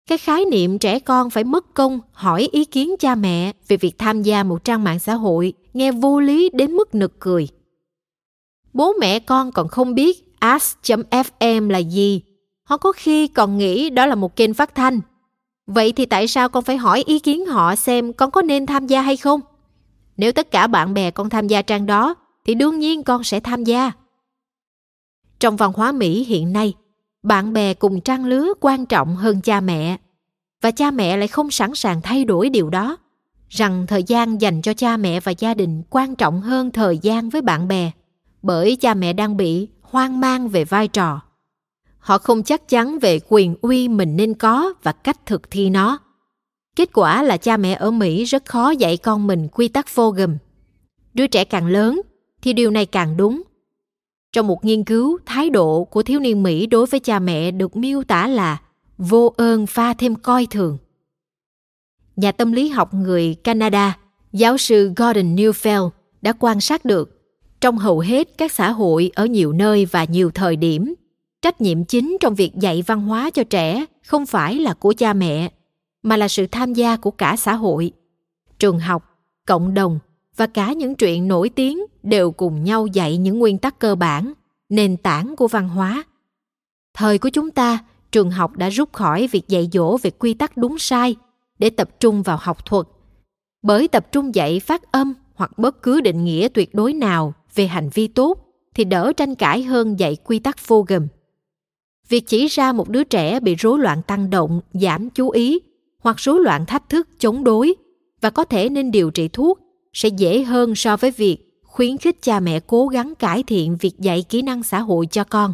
Cái khái niệm trẻ con phải mất công hỏi ý kiến cha mẹ về việc tham gia một trang mạng xã hội nghe vô lý đến mức nực cười. Bố mẹ con còn không biết Ask.fm là gì. Họ có khi còn nghĩ đó là một kênh phát thanh. Vậy thì tại sao con phải hỏi ý kiến họ xem con có nên tham gia hay không? Nếu tất cả bạn bè con tham gia trang đó, thì đương nhiên con sẽ tham gia. Trong văn hóa Mỹ hiện nay, bạn bè cùng trang lứa quan trọng hơn cha mẹ. Và cha mẹ lại không sẵn sàng thay đổi điều đó, rằng thời gian dành cho cha mẹ và gia đình quan trọng hơn thời gian với bạn bè, bởi cha mẹ đang bị hoang mang về vai trò. Họ không chắc chắn về quyền uy mình nên có và cách thực thi nó. Kết quả là cha mẹ ở Mỹ rất khó dạy con mình quy tắc vô gồm. Đứa trẻ càng lớn thì điều này càng đúng. Trong một nghiên cứu, thái độ của thiếu niên Mỹ đối với cha mẹ được miêu tả là vô ơn pha thêm coi thường. Nhà tâm lý học người Canada, giáo sư Gordon Neufeld đã quan sát được trong hầu hết các xã hội ở nhiều nơi và nhiều thời điểm, trách nhiệm chính trong việc dạy văn hóa cho trẻ không phải là của cha mẹ, mà là sự tham gia của cả xã hội. Trường học, cộng đồng và cả những chuyện nổi tiếng đều cùng nhau dạy những nguyên tắc cơ bản, nền tảng của văn hóa. Thời của chúng ta, trường học đã rút khỏi việc dạy dỗ về quy tắc đúng sai để tập trung vào học thuật, bởi tập trung dạy phát âm hoặc bất cứ định nghĩa tuyệt đối nào về hành vi tốt thì đỡ tranh cãi hơn dạy quy tắc vô gồm. Việc chỉ ra một đứa trẻ bị rối loạn tăng động, giảm chú ý hoặc rối loạn thách thức chống đối và có thể nên điều trị thuốc sẽ dễ hơn so với việc khuyến khích cha mẹ cố gắng cải thiện việc dạy kỹ năng xã hội cho con.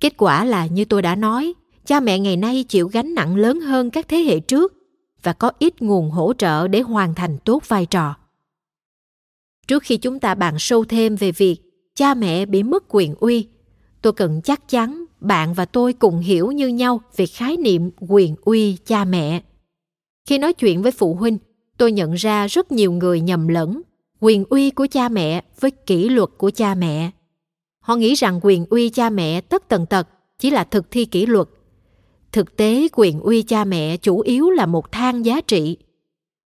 Kết quả là, như tôi đã nói, cha mẹ ngày nay chịu gánh nặng lớn hơn các thế hệ trước và có ít nguồn hỗ trợ để hoàn thành tốt vai trò. Trước khi chúng ta bàn sâu thêm về việc cha mẹ bị mất quyền uy, tôi cần chắc chắn bạn và tôi cùng hiểu như nhau về khái niệm quyền uy cha mẹ. Khi nói chuyện với phụ huynh, tôi nhận ra rất nhiều người nhầm lẫn quyền uy của cha mẹ với kỷ luật của cha mẹ. Họ nghĩ rằng quyền uy cha mẹ tất tần tật chỉ là thực thi kỷ luật. Thực tế, quyền uy cha mẹ chủ yếu là một thang giá trị.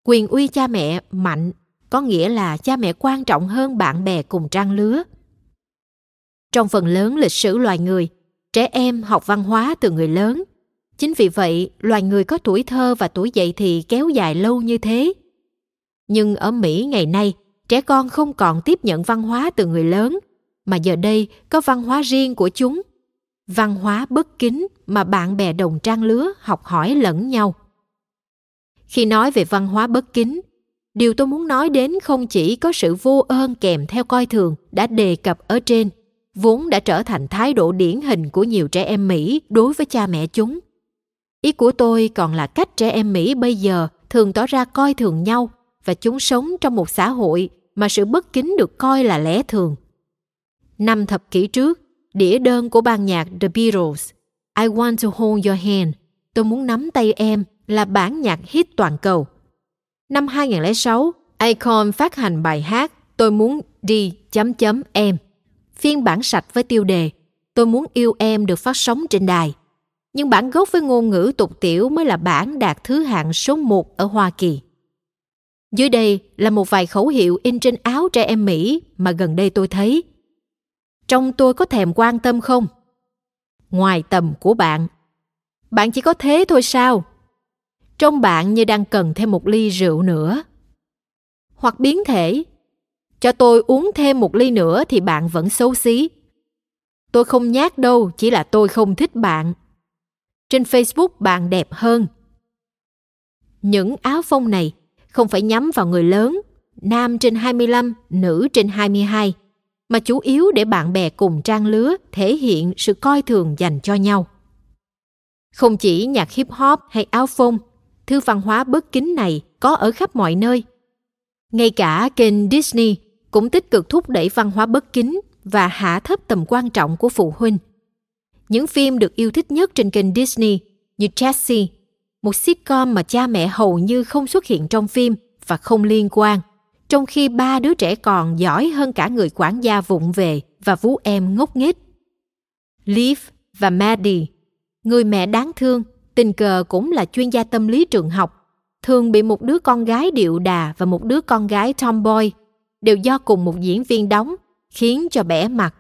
Quyền uy cha mẹ mạnh có nghĩa là cha mẹ quan trọng hơn bạn bè cùng trang lứa. Trong phần lớn lịch sử loài người, trẻ em học văn hóa từ người lớn. Chính vì vậy, loài người có tuổi thơ và tuổi dậy thì kéo dài lâu như thế. Nhưng ở Mỹ ngày nay, trẻ con không còn tiếp nhận văn hóa từ người lớn, mà giờ đây có văn hóa riêng của chúng. Văn hóa bất kính mà bạn bè đồng trang lứa học hỏi lẫn nhau. Khi nói về văn hóa bất kính, điều tôi muốn nói đến không chỉ có sự vô ơn kèm theo coi thường đã đề cập ở trên, vốn đã trở thành thái độ điển hình của nhiều trẻ em Mỹ đối với cha mẹ chúng. Ý của tôi còn là cách trẻ em Mỹ bây giờ thường tỏ ra coi thường nhau và chúng sống trong một xã hội mà sự bất kính được coi là lẽ thường. 5 thập kỷ trước, đĩa đơn của ban nhạc The Beatles, I Want to Hold Your Hand, tôi muốn nắm tay em, là bản nhạc hit toàn cầu. Năm 2006, Icon phát hành bài hát Tôi Muốn Đi Em, phiên bản sạch với tiêu đề Tôi Muốn Yêu Em được phát sóng trên đài. Nhưng bản gốc với ngôn ngữ tục tiểu mới là bản đạt thứ hạng số 1 ở Hoa Kỳ. Dưới đây là một vài khẩu hiệu in trên áo trẻ em Mỹ mà gần đây tôi thấy. Trong tôi có thèm quan tâm không? Ngoài tầm của bạn. Bạn chỉ có thế thôi sao? Trong bạn như đang cần thêm một ly rượu nữa. Hoặc biến thể, cho tôi uống thêm một ly nữa thì bạn vẫn xấu xí. Tôi không nhát đâu, chỉ là tôi không thích bạn. Trên Facebook bạn đẹp hơn. Những áo phông này không phải nhắm vào người lớn, nam trên 25, nữ trên 22, mà chủ yếu để bạn bè cùng trang lứa thể hiện sự coi thường dành cho nhau. Không chỉ nhạc hip hop hay áo phông, thứ văn hóa bất kính này có ở khắp mọi nơi. Ngay cả kênh Disney cũng tích cực thúc đẩy văn hóa bất kính và hạ thấp tầm quan trọng của phụ huynh. Những phim được yêu thích nhất trên kênh Disney như Jessie, một sitcom mà cha mẹ hầu như không xuất hiện trong phim và không liên quan, trong khi 3 đứa trẻ còn giỏi hơn cả người quản gia vụng về và vú em ngốc nghếch. Liv và Maddie, người mẹ đáng thương, tình cờ cũng là chuyên gia tâm lý trường học, thường bị một đứa con gái điệu đà và một đứa con gái tomboy, đều do cùng một diễn viên đóng, khiến cho bẽ mặt.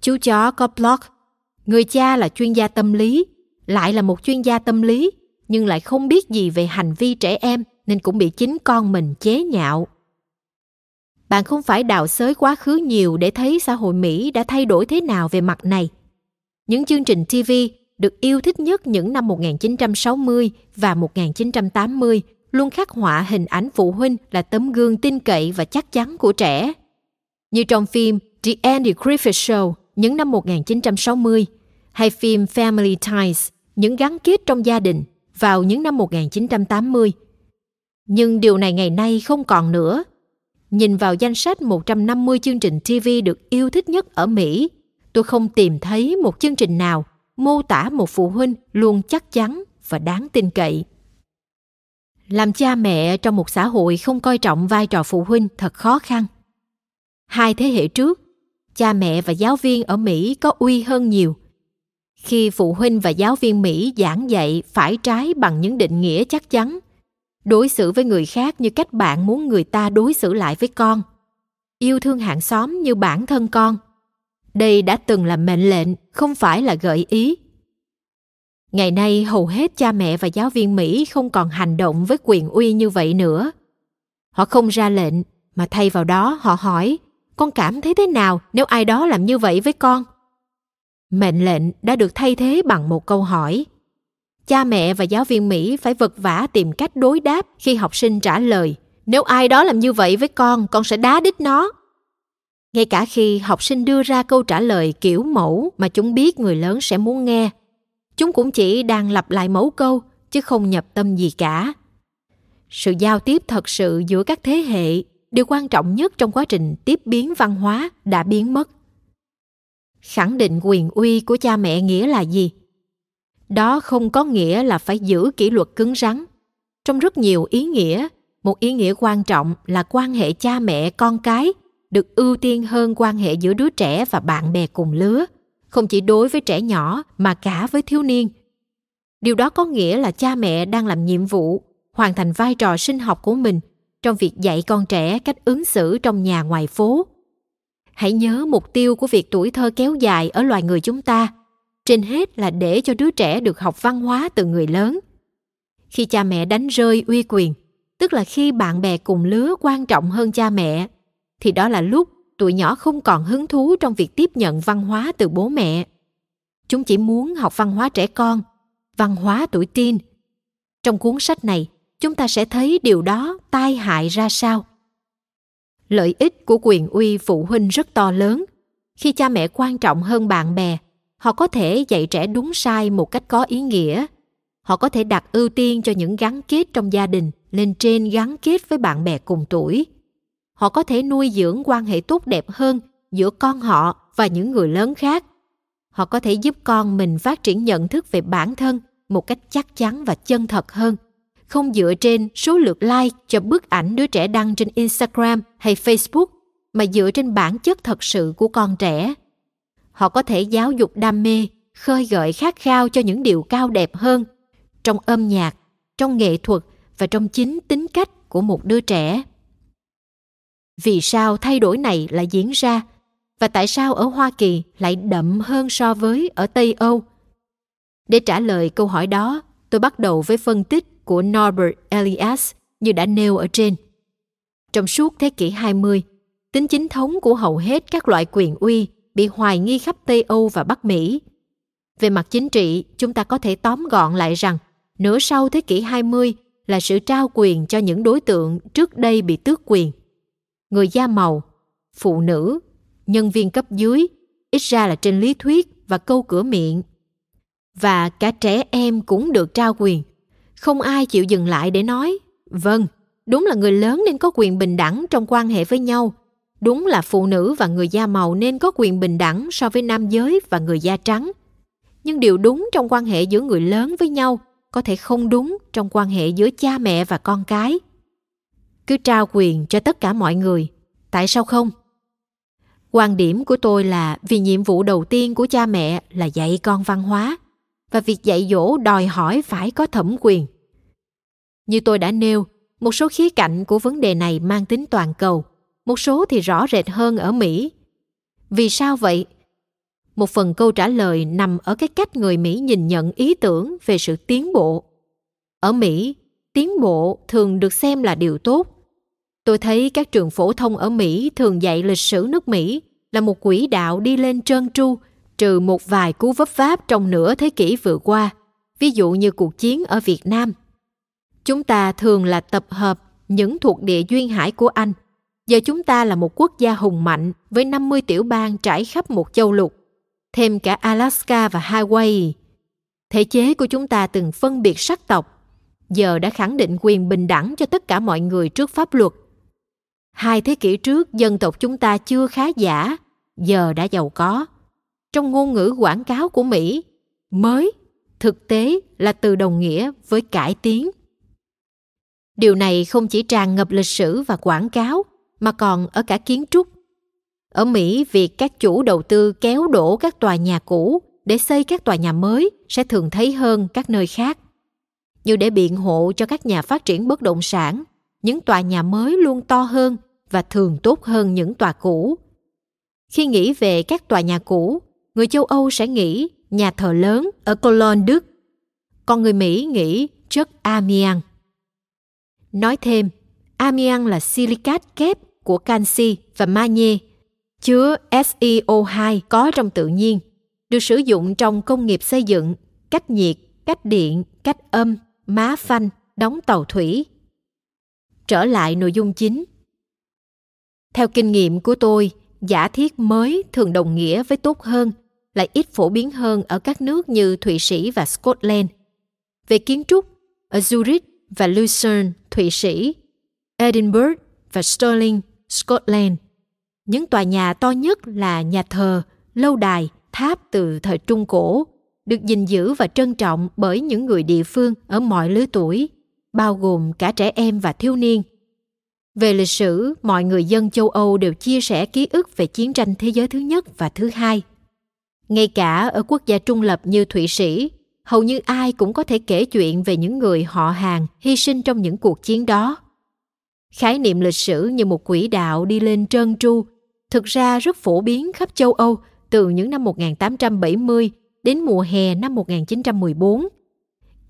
Chú chó có blog, người cha là chuyên gia tâm lý, lại là một chuyên gia tâm lý, nhưng lại không biết gì về hành vi trẻ em nên cũng bị chính con mình chế nhạo. Bạn không phải đào xới quá khứ nhiều để thấy xã hội Mỹ đã thay đổi thế nào về mặt này. Những chương trình TV được yêu thích nhất những năm 1960 và 1980 luôn khắc họa hình ảnh phụ huynh là tấm gương tin cậy và chắc chắn của trẻ. Như trong phim The Andy Griffith Show những năm 1960 hay phim Family Ties, những gắn kết trong gia đình vào những năm 1980. Nhưng điều này ngày nay không còn nữa. Nhìn vào danh sách 150 chương trình TV được yêu thích nhất ở Mỹ, tôi không tìm thấy một chương trình nào mô tả một phụ huynh luôn chắc chắn và đáng tin cậy. Làm cha mẹ trong một xã hội không coi trọng vai trò phụ huynh thật khó khăn. Hai thế hệ trước, cha mẹ và giáo viên ở Mỹ có uy hơn nhiều. Khi phụ huynh và giáo viên Mỹ giảng dạy phải trái bằng những định nghĩa chắc chắn, đối xử với người khác như cách bạn muốn người ta đối xử lại với con, yêu thương hàng xóm như bản thân con. Đây đã từng là mệnh lệnh, không phải là gợi ý. Ngày nay, hầu hết cha mẹ và giáo viên Mỹ không còn hành động với quyền uy như vậy nữa. Họ không ra lệnh, mà thay vào đó họ hỏi, con cảm thấy thế nào nếu ai đó làm như vậy với con? Mệnh lệnh đã được thay thế bằng một câu hỏi. Cha mẹ và giáo viên Mỹ phải vật vã tìm cách đối đáp khi học sinh trả lời, nếu ai đó làm như vậy với con sẽ đá đít nó. Ngay cả khi học sinh đưa ra câu trả lời kiểu mẫu mà chúng biết người lớn sẽ muốn nghe, chúng cũng chỉ đang lặp lại mẫu câu chứ không nhập tâm gì cả. Sự giao tiếp thật sự giữa các thế hệ, điều quan trọng nhất trong quá trình tiếp biến văn hóa, đã biến mất. Khẳng định quyền uy của cha mẹ nghĩa là gì? Đó không có nghĩa là phải giữ kỷ luật cứng rắn. Trong rất nhiều ý nghĩa, một ý nghĩa quan trọng là quan hệ cha mẹ con cái được ưu tiên hơn quan hệ giữa đứa trẻ và bạn bè cùng lứa, không chỉ đối với trẻ nhỏ mà cả với thiếu niên. Điều đó có nghĩa là cha mẹ đang làm nhiệm vụ, hoàn thành vai trò sinh học của mình trong việc dạy con trẻ cách ứng xử trong nhà ngoài phố. Hãy nhớ mục tiêu của việc tuổi thơ kéo dài ở loài người chúng ta, trên hết là để cho đứa trẻ được học văn hóa từ người lớn. Khi cha mẹ đánh rơi uy quyền, tức là khi bạn bè cùng lứa quan trọng hơn cha mẹ, thì đó là lúc tụi nhỏ không còn hứng thú trong việc tiếp nhận văn hóa từ bố mẹ. Chúng chỉ muốn học văn hóa trẻ con, văn hóa tuổi teen. Trong cuốn sách này, chúng ta sẽ thấy điều đó tai hại ra sao. Lợi ích của quyền uy phụ huynh rất to lớn. Khi cha mẹ quan trọng hơn bạn bè, họ có thể dạy trẻ đúng sai một cách có ý nghĩa. Họ có thể đặt ưu tiên cho những gắn kết trong gia đình lên trên gắn kết với bạn bè cùng tuổi. Họ có thể nuôi dưỡng quan hệ tốt đẹp hơn giữa con họ và những người lớn khác. Họ có thể giúp con mình phát triển nhận thức về bản thân một cách chắc chắn và chân thật hơn, không dựa trên số lượt like cho bức ảnh đứa trẻ đăng trên Instagram hay Facebook, mà dựa trên bản chất thật sự của con trẻ. Họ có thể giáo dục đam mê, khơi gợi khát khao cho những điều cao đẹp hơn, trong âm nhạc, trong nghệ thuật và trong chính tính cách của một đứa trẻ. Vì sao thay đổi này lại diễn ra? Và tại sao ở Hoa Kỳ lại đậm hơn so với ở Tây Âu? Để trả lời câu hỏi đó, tôi bắt đầu với phân tích của Norbert Elias như đã nêu ở trên. Trong suốt thế kỷ 20, tính chính thống của hầu hết các loại quyền uy bị hoài nghi khắp Tây Âu và Bắc Mỹ. Về mặt chính trị, chúng ta có thể tóm gọn lại rằng nửa sau thế kỷ 20 là sự trao quyền cho những đối tượng trước đây bị tước quyền. Người da màu, phụ nữ, nhân viên cấp dưới, ít ra là trên lý thuyết và câu cửa miệng. Và cả trẻ em cũng được trao quyền. Không ai chịu dừng lại để nói, vâng, đúng là người lớn nên có quyền bình đẳng trong quan hệ với nhau. Đúng là phụ nữ và người da màu nên có quyền bình đẳng so với nam giới và người da trắng. Nhưng điều đúng trong quan hệ giữa người lớn với nhau có thể không đúng trong quan hệ giữa cha mẹ và con cái. Cứ trao quyền cho tất cả mọi người, tại sao không? Quan điểm của tôi là vì nhiệm vụ đầu tiên của cha mẹ là dạy con văn hóa, và việc dạy dỗ đòi hỏi phải có thẩm quyền. Như tôi đã nêu, một số khía cạnh của vấn đề này mang tính toàn cầu, một số thì rõ rệt hơn ở Mỹ. Vì sao vậy? Một phần câu trả lời nằm ở cái cách người Mỹ nhìn nhận ý tưởng về sự tiến bộ. Ở Mỹ, tiến bộ thường được xem là điều tốt. Tôi thấy các trường phổ thông ở Mỹ thường dạy lịch sử nước Mỹ là một quỹ đạo đi lên trơn tru, trừ một vài cú vấp váp trong nửa thế kỷ vừa qua, ví dụ như cuộc chiến ở Việt Nam. Chúng ta thường là tập hợp những thuộc địa duyên hải của Anh. Giờ chúng ta là một quốc gia hùng mạnh với 50 tiểu bang trải khắp một châu lục, thêm cả Alaska và Hawaii. Thể chế của chúng ta từng phân biệt sắc tộc, giờ đã khẳng định quyền bình đẳng cho tất cả mọi người trước pháp luật. 2 thế kỷ trước, dân tộc chúng ta chưa khá giả, giờ đã giàu có. Trong ngôn ngữ quảng cáo của Mỹ, mới thực tế là từ đồng nghĩa với cải tiến. Điều này không chỉ tràn ngập lịch sử và quảng cáo, mà còn ở cả kiến trúc. Ở Mỹ, việc các chủ đầu tư kéo đổ các tòa nhà cũ để xây các tòa nhà mới sẽ thường thấy hơn các nơi khác. Như để biện hộ cho các nhà phát triển bất động sản, những tòa nhà mới luôn to hơn và thường tốt hơn những tòa cũ. Khi nghĩ về các tòa nhà cũ, người châu Âu sẽ nghĩ nhà thờ lớn ở Cologne, Đức. Còn người Mỹ nghĩ chất amiang. Nói thêm, amiang là silicat kép của canxi và magie, chứa SiO2 có trong tự nhiên, được sử dụng trong công nghiệp xây dựng, cách nhiệt, cách điện, cách âm, má phanh, đóng tàu thủy. Trở lại nội dung chính. Theo kinh nghiệm của tôi, giả thiết mới thường đồng nghĩa với tốt hơn, lại ít phổ biến hơn ở các nước như Thụy Sĩ và Scotland. Về kiến trúc, ở Zurich và Lucerne, Thụy Sĩ, Edinburgh và Stirling, Scotland, những tòa nhà to nhất là nhà thờ, lâu đài, tháp từ thời Trung Cổ, được gìn giữ và trân trọng bởi những người địa phương ở mọi lứa tuổi, bao gồm cả trẻ em và thiếu niên. Về lịch sử, mọi người dân châu Âu đều chia sẻ ký ức về chiến tranh thế giới thứ nhất và thứ hai. Ngay cả ở quốc gia trung lập như Thụy Sĩ, hầu như ai cũng có thể kể chuyện về những người họ hàng hy sinh trong những cuộc chiến đó. Khái niệm lịch sử như một quỹ đạo đi lên trơn tru, thực ra rất phổ biến khắp châu Âu từ những năm 1870 đến mùa hè năm 1914.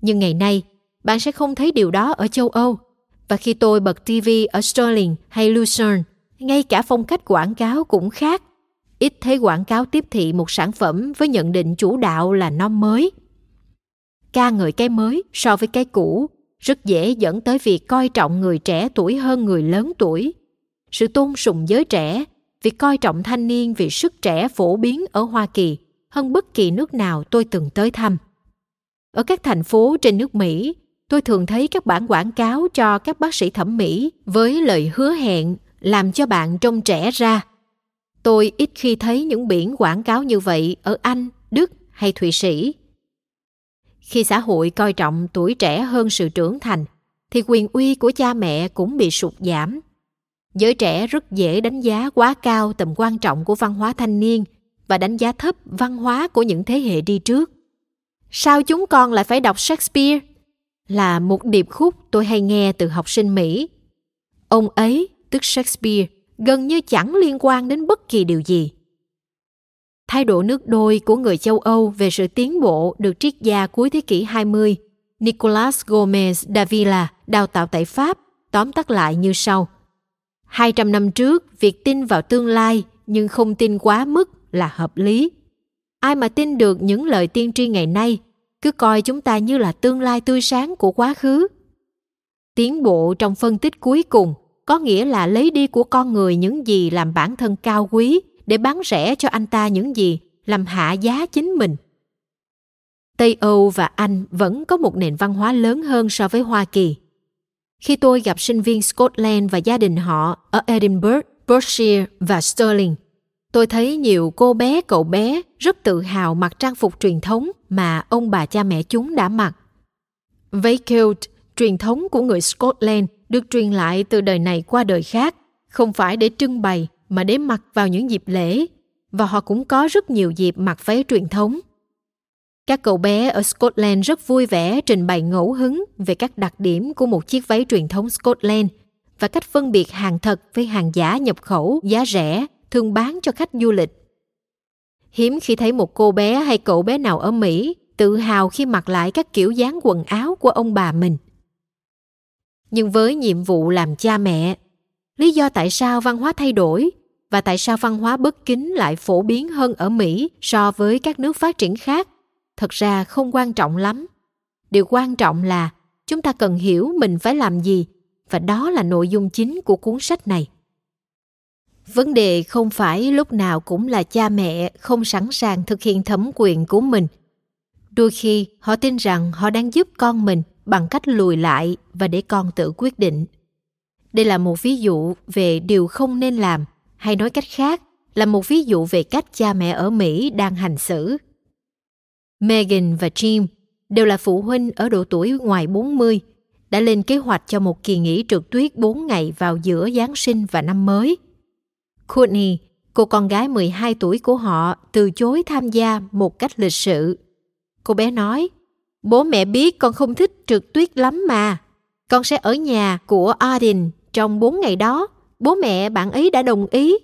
Nhưng ngày nay, bạn sẽ không thấy điều đó ở châu Âu. Và khi tôi bật TV ở Stirling hay Lucerne, ngay cả phong cách quảng cáo cũng khác. Ít thấy quảng cáo tiếp thị một sản phẩm với nhận định chủ đạo là nó mới. Ca ngợi cái mới so với cái cũ rất dễ dẫn tới việc coi trọng người trẻ tuổi hơn người lớn tuổi. Sự tôn sùng giới trẻ, việc coi trọng thanh niên vì sức trẻ phổ biến ở Hoa Kỳ hơn bất kỳ nước nào tôi từng tới thăm. Ở các thành phố trên nước Mỹ, tôi thường thấy các bản quảng cáo cho các bác sĩ thẩm mỹ với lời hứa hẹn làm cho bạn trông trẻ ra. Tôi ít khi thấy những biển quảng cáo như vậy ở Anh, Đức hay Thụy Sĩ. Khi xã hội coi trọng tuổi trẻ hơn sự trưởng thành, thì quyền uy của cha mẹ cũng bị sụt giảm. Giới trẻ rất dễ đánh giá quá cao tầm quan trọng của văn hóa thanh niên và đánh giá thấp văn hóa của những thế hệ đi trước. Sao chúng con lại phải đọc Shakespeare? Là một điệp khúc tôi hay nghe từ học sinh Mỹ. Ông ấy, tức Shakespeare, gần như chẳng liên quan đến bất kỳ điều gì. Thái độ nước đôi của người châu Âu về sự tiến bộ được triết gia cuối thế kỷ 20, Nicolas Gomez Davila, đào tạo tại Pháp, tóm tắt lại như sau. 200 năm trước, việc tin vào tương lai nhưng không tin quá mức là hợp lý. Ai mà tin được những lời tiên tri ngày nay, cứ coi chúng ta như là tương lai tươi sáng của quá khứ. Tiến bộ trong phân tích cuối cùng có nghĩa là lấy đi của con người những gì làm bản thân cao quý để bán rẻ cho anh ta những gì làm hạ giá chính mình. Tây Âu và Anh vẫn có một nền văn hóa lớn hơn so với Hoa Kỳ. Khi tôi gặp sinh viên Scotland và gia đình họ ở Edinburgh, Berkshire và Stirling, tôi thấy nhiều cô bé cậu bé rất tự hào mặc trang phục truyền thống mà ông bà cha mẹ chúng đã mặc. Váy kilt, truyền thống của người Scotland, được truyền lại từ đời này qua đời khác, không phải để trưng bày mà để mặc vào những dịp lễ, và họ cũng có rất nhiều dịp mặc váy truyền thống. Các cậu bé ở Scotland rất vui vẻ trình bày ngẫu hứng về các đặc điểm của một chiếc váy truyền thống Scotland và cách phân biệt hàng thật với hàng giả nhập khẩu giá rẻ thường bán cho khách du lịch. Hiếm khi thấy một cô bé hay cậu bé nào ở Mỹ tự hào khi mặc lại các kiểu dáng quần áo của ông bà mình. Nhưng với nhiệm vụ làm cha mẹ, lý do tại sao văn hóa thay đổi và tại sao văn hóa bất kính lại phổ biến hơn ở Mỹ so với các nước phát triển khác thật ra không quan trọng lắm. Điều quan trọng là chúng ta cần hiểu mình phải làm gì, và đó là nội dung chính của cuốn sách này. Vấn đề không phải lúc nào cũng là cha mẹ không sẵn sàng thực hiện thẩm quyền của mình. Đôi khi họ tin rằng họ đang giúp con mình bằng cách lùi lại và để con tự quyết định. Đây là một ví dụ về điều không nên làm, hay nói cách khác là một ví dụ về cách cha mẹ ở Mỹ đang hành xử. Megan và Jim đều là phụ huynh ở độ tuổi ngoài 40, đã lên kế hoạch cho một kỳ nghỉ trượt tuyết 4 ngày vào giữa Giáng sinh và năm mới. Connie, cô con gái 12 tuổi của họ, từ chối tham gia một cách lịch sự. Cô bé nói, bố mẹ biết con không thích trượt tuyết lắm mà. Con sẽ ở nhà của Arden trong 4 ngày đó. Bố mẹ bạn ấy đã đồng ý.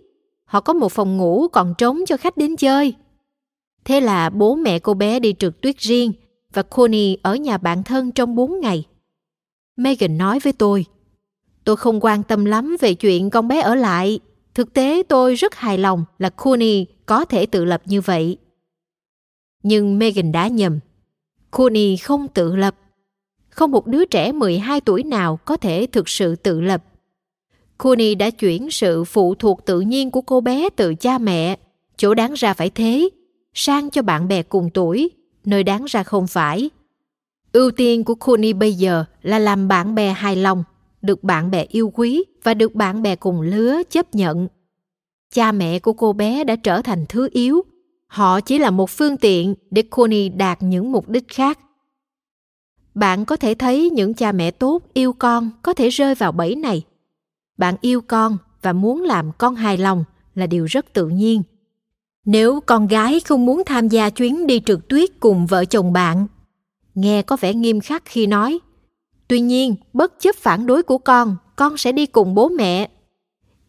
Họ có một phòng ngủ còn trống cho khách đến chơi. Thế là bố mẹ cô bé đi trượt tuyết riêng và Connie ở nhà bạn thân trong 4 ngày. Megan nói với tôi không quan tâm lắm về chuyện con bé ở lại. Thực tế tôi rất hài lòng là Connie có thể tự lập như vậy. Nhưng Megan đã nhầm. Connie không tự lập. Không một đứa trẻ 12 tuổi nào có thể thực sự tự lập. Connie đã chuyển sự phụ thuộc tự nhiên của cô bé từ cha mẹ, chỗ đáng ra phải thế, sang cho bạn bè cùng tuổi, nơi đáng ra không phải. Ưu tiên của Connie bây giờ là làm bạn bè hài lòng, được bạn bè yêu quý và được bạn bè cùng lứa chấp nhận. Cha mẹ của cô bé đã trở thành thứ yếu. Họ chỉ là một phương tiện để Connie đạt những mục đích khác. Bạn có thể thấy những cha mẹ tốt yêu con có thể rơi vào bẫy này. Bạn yêu con và muốn làm con hài lòng là điều rất tự nhiên. Nếu con gái không muốn tham gia chuyến đi trượt tuyết cùng vợ chồng bạn, nghe có vẻ nghiêm khắc khi nói, tuy nhiên, bất chấp phản đối của con sẽ đi cùng bố mẹ.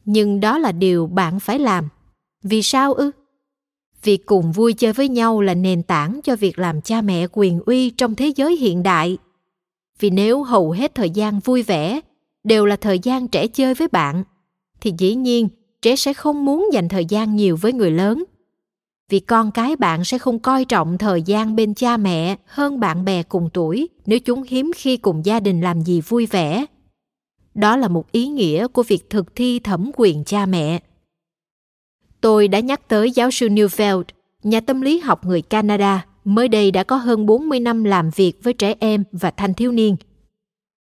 Nhưng đó là điều bạn phải làm. Vì sao ư? Vì cùng vui chơi với nhau là nền tảng cho việc làm cha mẹ quyền uy trong thế giới hiện đại. Vì nếu hầu hết thời gian vui vẻ đều là thời gian trẻ chơi với bạn, thì dĩ nhiên trẻ sẽ không muốn dành thời gian nhiều với người lớn. Vì con cái bạn sẽ không coi trọng thời gian bên cha mẹ hơn bạn bè cùng tuổi nếu chúng hiếm khi cùng gia đình làm gì vui vẻ. Đó là một ý nghĩa của việc thực thi thẩm quyền cha mẹ. Tôi đã nhắc tới giáo sư Neufeld, nhà tâm lý học người Canada, mới đây đã có hơn 40 năm làm việc với trẻ em và thanh thiếu niên.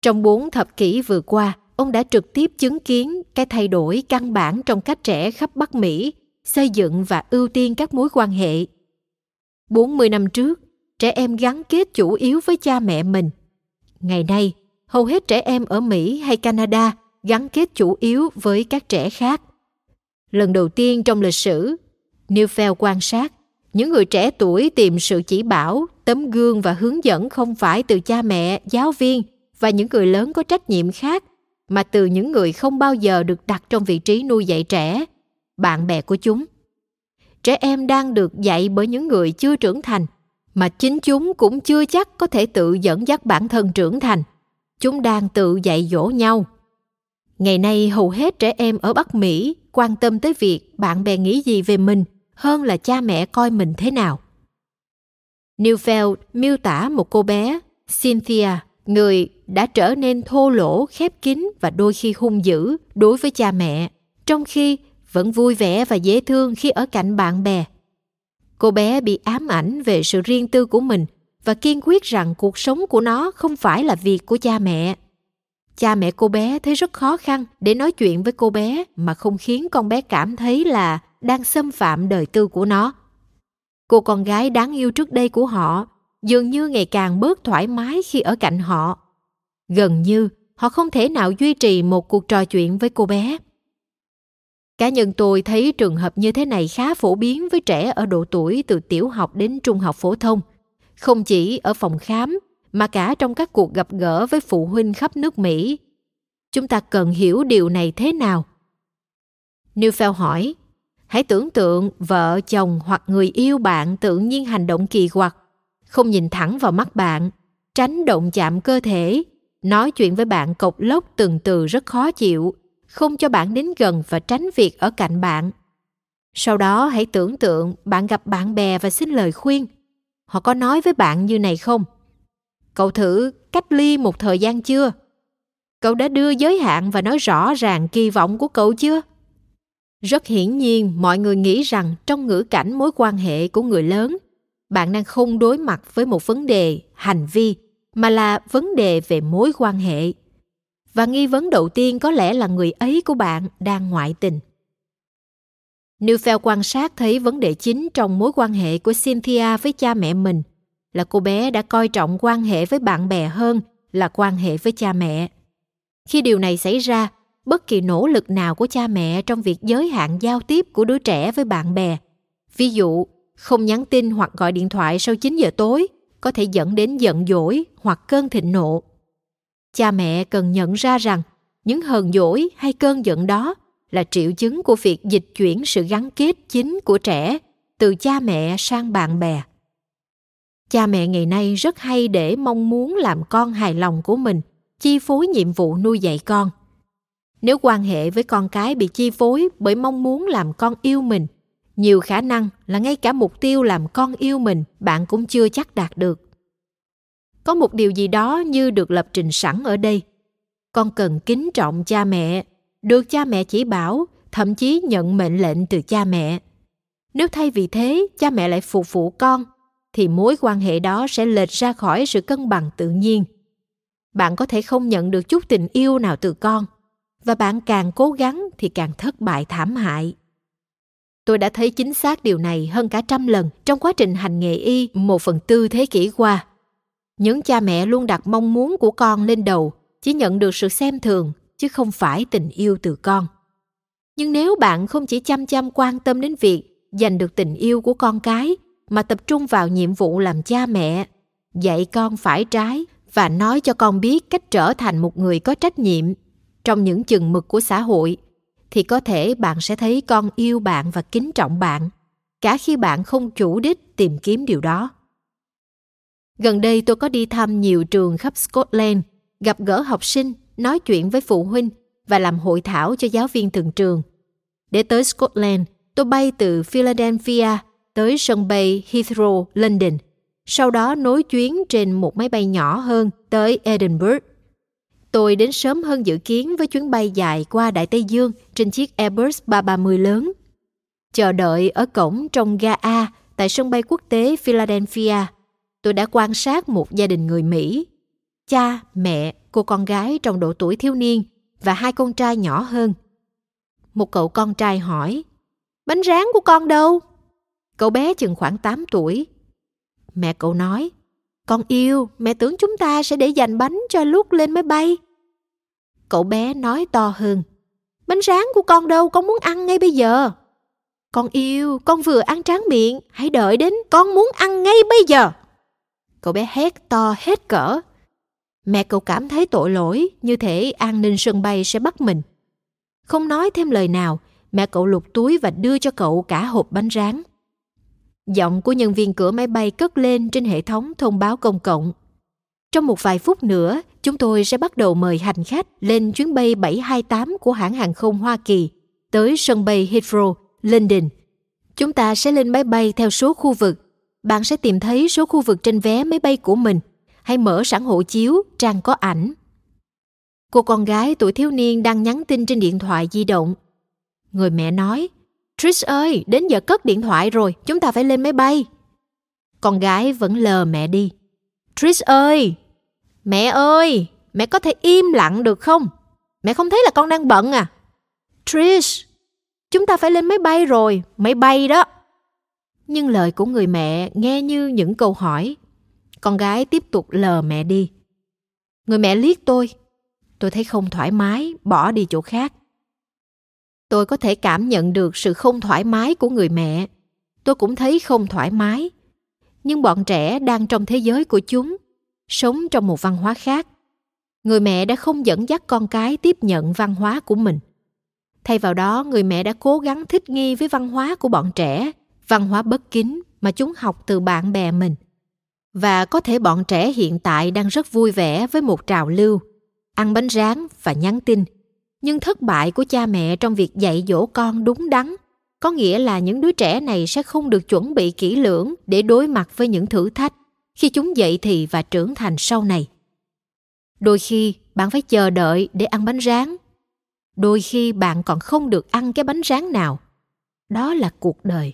Trong 4 thập kỷ vừa qua, ông đã trực tiếp chứng kiến cái thay đổi căn bản trong cách trẻ khắp Bắc Mỹ xây dựng và ưu tiên các mối quan hệ. 40 năm trước, trẻ em gắn kết chủ yếu với cha mẹ mình. Ngày nay, hầu hết trẻ em ở Mỹ hay Canada gắn kết chủ yếu với các trẻ khác. Lần đầu tiên trong lịch sử, Neufeld quan sát, những người trẻ tuổi tìm sự chỉ bảo, tấm gương và hướng dẫn không phải từ cha mẹ, giáo viên và những người lớn có trách nhiệm khác, mà từ những người không bao giờ được đặt trong vị trí nuôi dạy trẻ, bạn bè của chúng. Trẻ em đang được dạy bởi những người chưa trưởng thành, mà chính chúng cũng chưa chắc có thể tự dẫn dắt bản thân trưởng thành. Chúng đang tự dạy dỗ nhau. Ngày nay hầu hết trẻ em ở Bắc Mỹ quan tâm tới việc bạn bè nghĩ gì về mình hơn là cha mẹ coi mình thế nào. Neufeld miêu tả một cô bé, Cynthia, người đã trở nên thô lỗ, khép kín và đôi khi hung dữ đối với cha mẹ, trong khi vẫn vui vẻ và dễ thương khi ở cạnh bạn bè. Cô bé bị ám ảnh về sự riêng tư của mình và kiên quyết rằng cuộc sống của nó không phải là việc của cha mẹ. Cha mẹ cô bé thấy rất khó khăn để nói chuyện với cô bé mà không khiến con bé cảm thấy là đang xâm phạm đời tư của nó. Cô con gái đáng yêu trước đây của họ dường như ngày càng bớt thoải mái khi ở cạnh họ. Gần như họ không thể nào duy trì một cuộc trò chuyện với cô bé. Cá nhân tôi thấy trường hợp như thế này khá phổ biến với trẻ ở độ tuổi từ tiểu học đến trung học phổ thông, không chỉ ở phòng khám, mà cả trong các cuộc gặp gỡ với phụ huynh khắp nước Mỹ. Chúng ta cần hiểu điều này thế nào? Neufeld hỏi, hãy tưởng tượng vợ, chồng hoặc người yêu bạn tự nhiên hành động kỳ quặc, không nhìn thẳng vào mắt bạn, tránh động chạm cơ thể, nói chuyện với bạn cộc lốc từng từ rất khó chịu, không cho bạn đến gần và tránh việc ở cạnh bạn. Sau đó hãy tưởng tượng bạn gặp bạn bè và xin lời khuyên. Họ có nói với bạn như này không? Cậu thử cách ly một thời gian chưa? Cậu đã đưa giới hạn và nói rõ ràng kỳ vọng của cậu chưa? Rất hiển nhiên, mọi người nghĩ rằng trong ngữ cảnh mối quan hệ của người lớn, bạn đang không đối mặt với một vấn đề, hành vi, mà là vấn đề về mối quan hệ. Và nghi vấn đầu tiên có lẽ là người ấy của bạn đang ngoại tình. Neufeld quan sát thấy vấn đề chính trong mối quan hệ của Cynthia với cha mẹ mình là cô bé đã coi trọng quan hệ với bạn bè hơn là quan hệ với cha mẹ. Khi điều này xảy ra, bất kỳ nỗ lực nào của cha mẹ trong việc giới hạn giao tiếp của đứa trẻ với bạn bè, ví dụ không nhắn tin hoặc gọi điện thoại sau 9 giờ tối, có thể dẫn đến giận dỗi hoặc cơn thịnh nộ. Cha mẹ cần nhận ra rằng những hờn dỗi hay cơn giận đó là triệu chứng của việc dịch chuyển sự gắn kết chính của trẻ từ cha mẹ sang bạn bè. Cha mẹ ngày nay rất hay để mong muốn làm con hài lòng của mình chi phối nhiệm vụ nuôi dạy con. Nếu quan hệ với con cái bị chi phối bởi mong muốn làm con yêu mình, nhiều khả năng là ngay cả mục tiêu làm con yêu mình bạn cũng chưa chắc đạt được. Có một điều gì đó như được lập trình sẵn ở đây. Con cần kính trọng cha mẹ, được cha mẹ chỉ bảo, thậm chí nhận mệnh lệnh từ cha mẹ. Nếu thay vì thế, cha mẹ lại phục vụ con, thì mối quan hệ đó sẽ lệch ra khỏi sự cân bằng tự nhiên. Bạn có thể không nhận được chút tình yêu nào từ con, và bạn càng cố gắng thì càng thất bại thảm hại. Tôi đã thấy chính xác điều này hơn cả 100 lần trong quá trình hành nghề y 1/4 thế kỷ qua. Những cha mẹ luôn đặt mong muốn của con lên đầu, chỉ nhận được sự xem thường, chứ không phải tình yêu từ con. Nhưng nếu bạn không chỉ chăm chăm quan tâm đến việc giành được tình yêu của con cái, mà tập trung vào nhiệm vụ làm cha mẹ, dạy con phải trái và nói cho con biết cách trở thành một người có trách nhiệm trong những chừng mực của xã hội, thì có thể bạn sẽ thấy con yêu bạn và kính trọng bạn, cả khi bạn không chủ đích tìm kiếm điều đó. Gần đây tôi có đi thăm nhiều trường khắp Scotland, gặp gỡ học sinh, nói chuyện với phụ huynh và làm hội thảo cho giáo viên từng trường. Để tới Scotland, tôi bay từ Philadelphia tới sân bay Heathrow, London, sau đó nối chuyến trên một máy bay nhỏ hơn tới Edinburgh. Tôi đến sớm hơn dự kiến với chuyến bay dài qua Đại Tây Dương trên chiếc Airbus A330 lớn. Chờ đợi ở cổng trong ga A tại sân bay quốc tế Philadelphia, tôi đã quan sát một gia đình người Mỹ. Cha, mẹ, cô con gái trong độ tuổi thiếu niên và 2 con trai nhỏ hơn. Một cậu con trai hỏi, "Bánh rán của con đâu?" Cậu bé chừng khoảng 8 tuổi. Mẹ cậu nói, "Con yêu, mẹ tưởng chúng ta sẽ để dành bánh cho lúc lên máy bay." Cậu bé nói to hơn, "Bánh rán của con đâu, con muốn ăn ngay bây giờ." "Con yêu, con vừa ăn tráng miệng, hãy đợi đến con muốn ăn ngay bây giờ." Cậu bé hét to hết cỡ. Mẹ cậu cảm thấy tội lỗi, như thể an ninh sân bay sẽ bắt mình. Không nói thêm lời nào, mẹ cậu lục túi và đưa cho cậu cả hộp bánh rán. Giọng của nhân viên cửa máy bay cất lên trên hệ thống thông báo công cộng. "Trong một vài phút nữa, chúng tôi sẽ bắt đầu mời hành khách lên chuyến bay 728 của hãng hàng không Hoa Kỳ tới sân bay Heathrow, London. Chúng ta sẽ lên máy bay theo số khu vực. Bạn sẽ tìm thấy số khu vực trên vé máy bay của mình. Hãy mở sẵn hộ chiếu, trang có ảnh." Cô con gái tuổi thiếu niên đang nhắn tin trên điện thoại di động. Người mẹ nói, "Trish ơi, đến giờ cất điện thoại rồi, chúng ta phải lên máy bay." Con gái vẫn lờ mẹ đi. "Trish ơi, mẹ có thể im lặng được không? Mẹ không thấy là con đang bận à?" "Trish, chúng ta phải lên máy bay rồi, máy bay đó." Nhưng lời của người mẹ nghe như những câu hỏi. Con gái tiếp tục lờ mẹ đi. Người mẹ liếc tôi thấy không thoải mái, bỏ đi chỗ khác. Tôi có thể cảm nhận được sự không thoải mái của người mẹ. Tôi cũng thấy không thoải mái. Nhưng bọn trẻ đang trong thế giới của chúng, sống trong một văn hóa khác. Người mẹ đã không dẫn dắt con cái tiếp nhận văn hóa của mình. Thay vào đó, người mẹ đã cố gắng thích nghi với văn hóa của bọn trẻ, văn hóa bất kính mà chúng học từ bạn bè mình. Và có thể bọn trẻ hiện tại đang rất vui vẻ với một trào lưu, ăn bánh rán và nhắn tin. Nhưng thất bại của cha mẹ trong việc dạy dỗ con đúng đắn có nghĩa là những đứa trẻ này sẽ không được chuẩn bị kỹ lưỡng để đối mặt với những thử thách khi chúng dậy thì và trưởng thành sau này. Đôi khi bạn phải chờ đợi để ăn bánh rán. Đôi khi bạn còn không được ăn cái bánh rán nào. Đó là cuộc đời.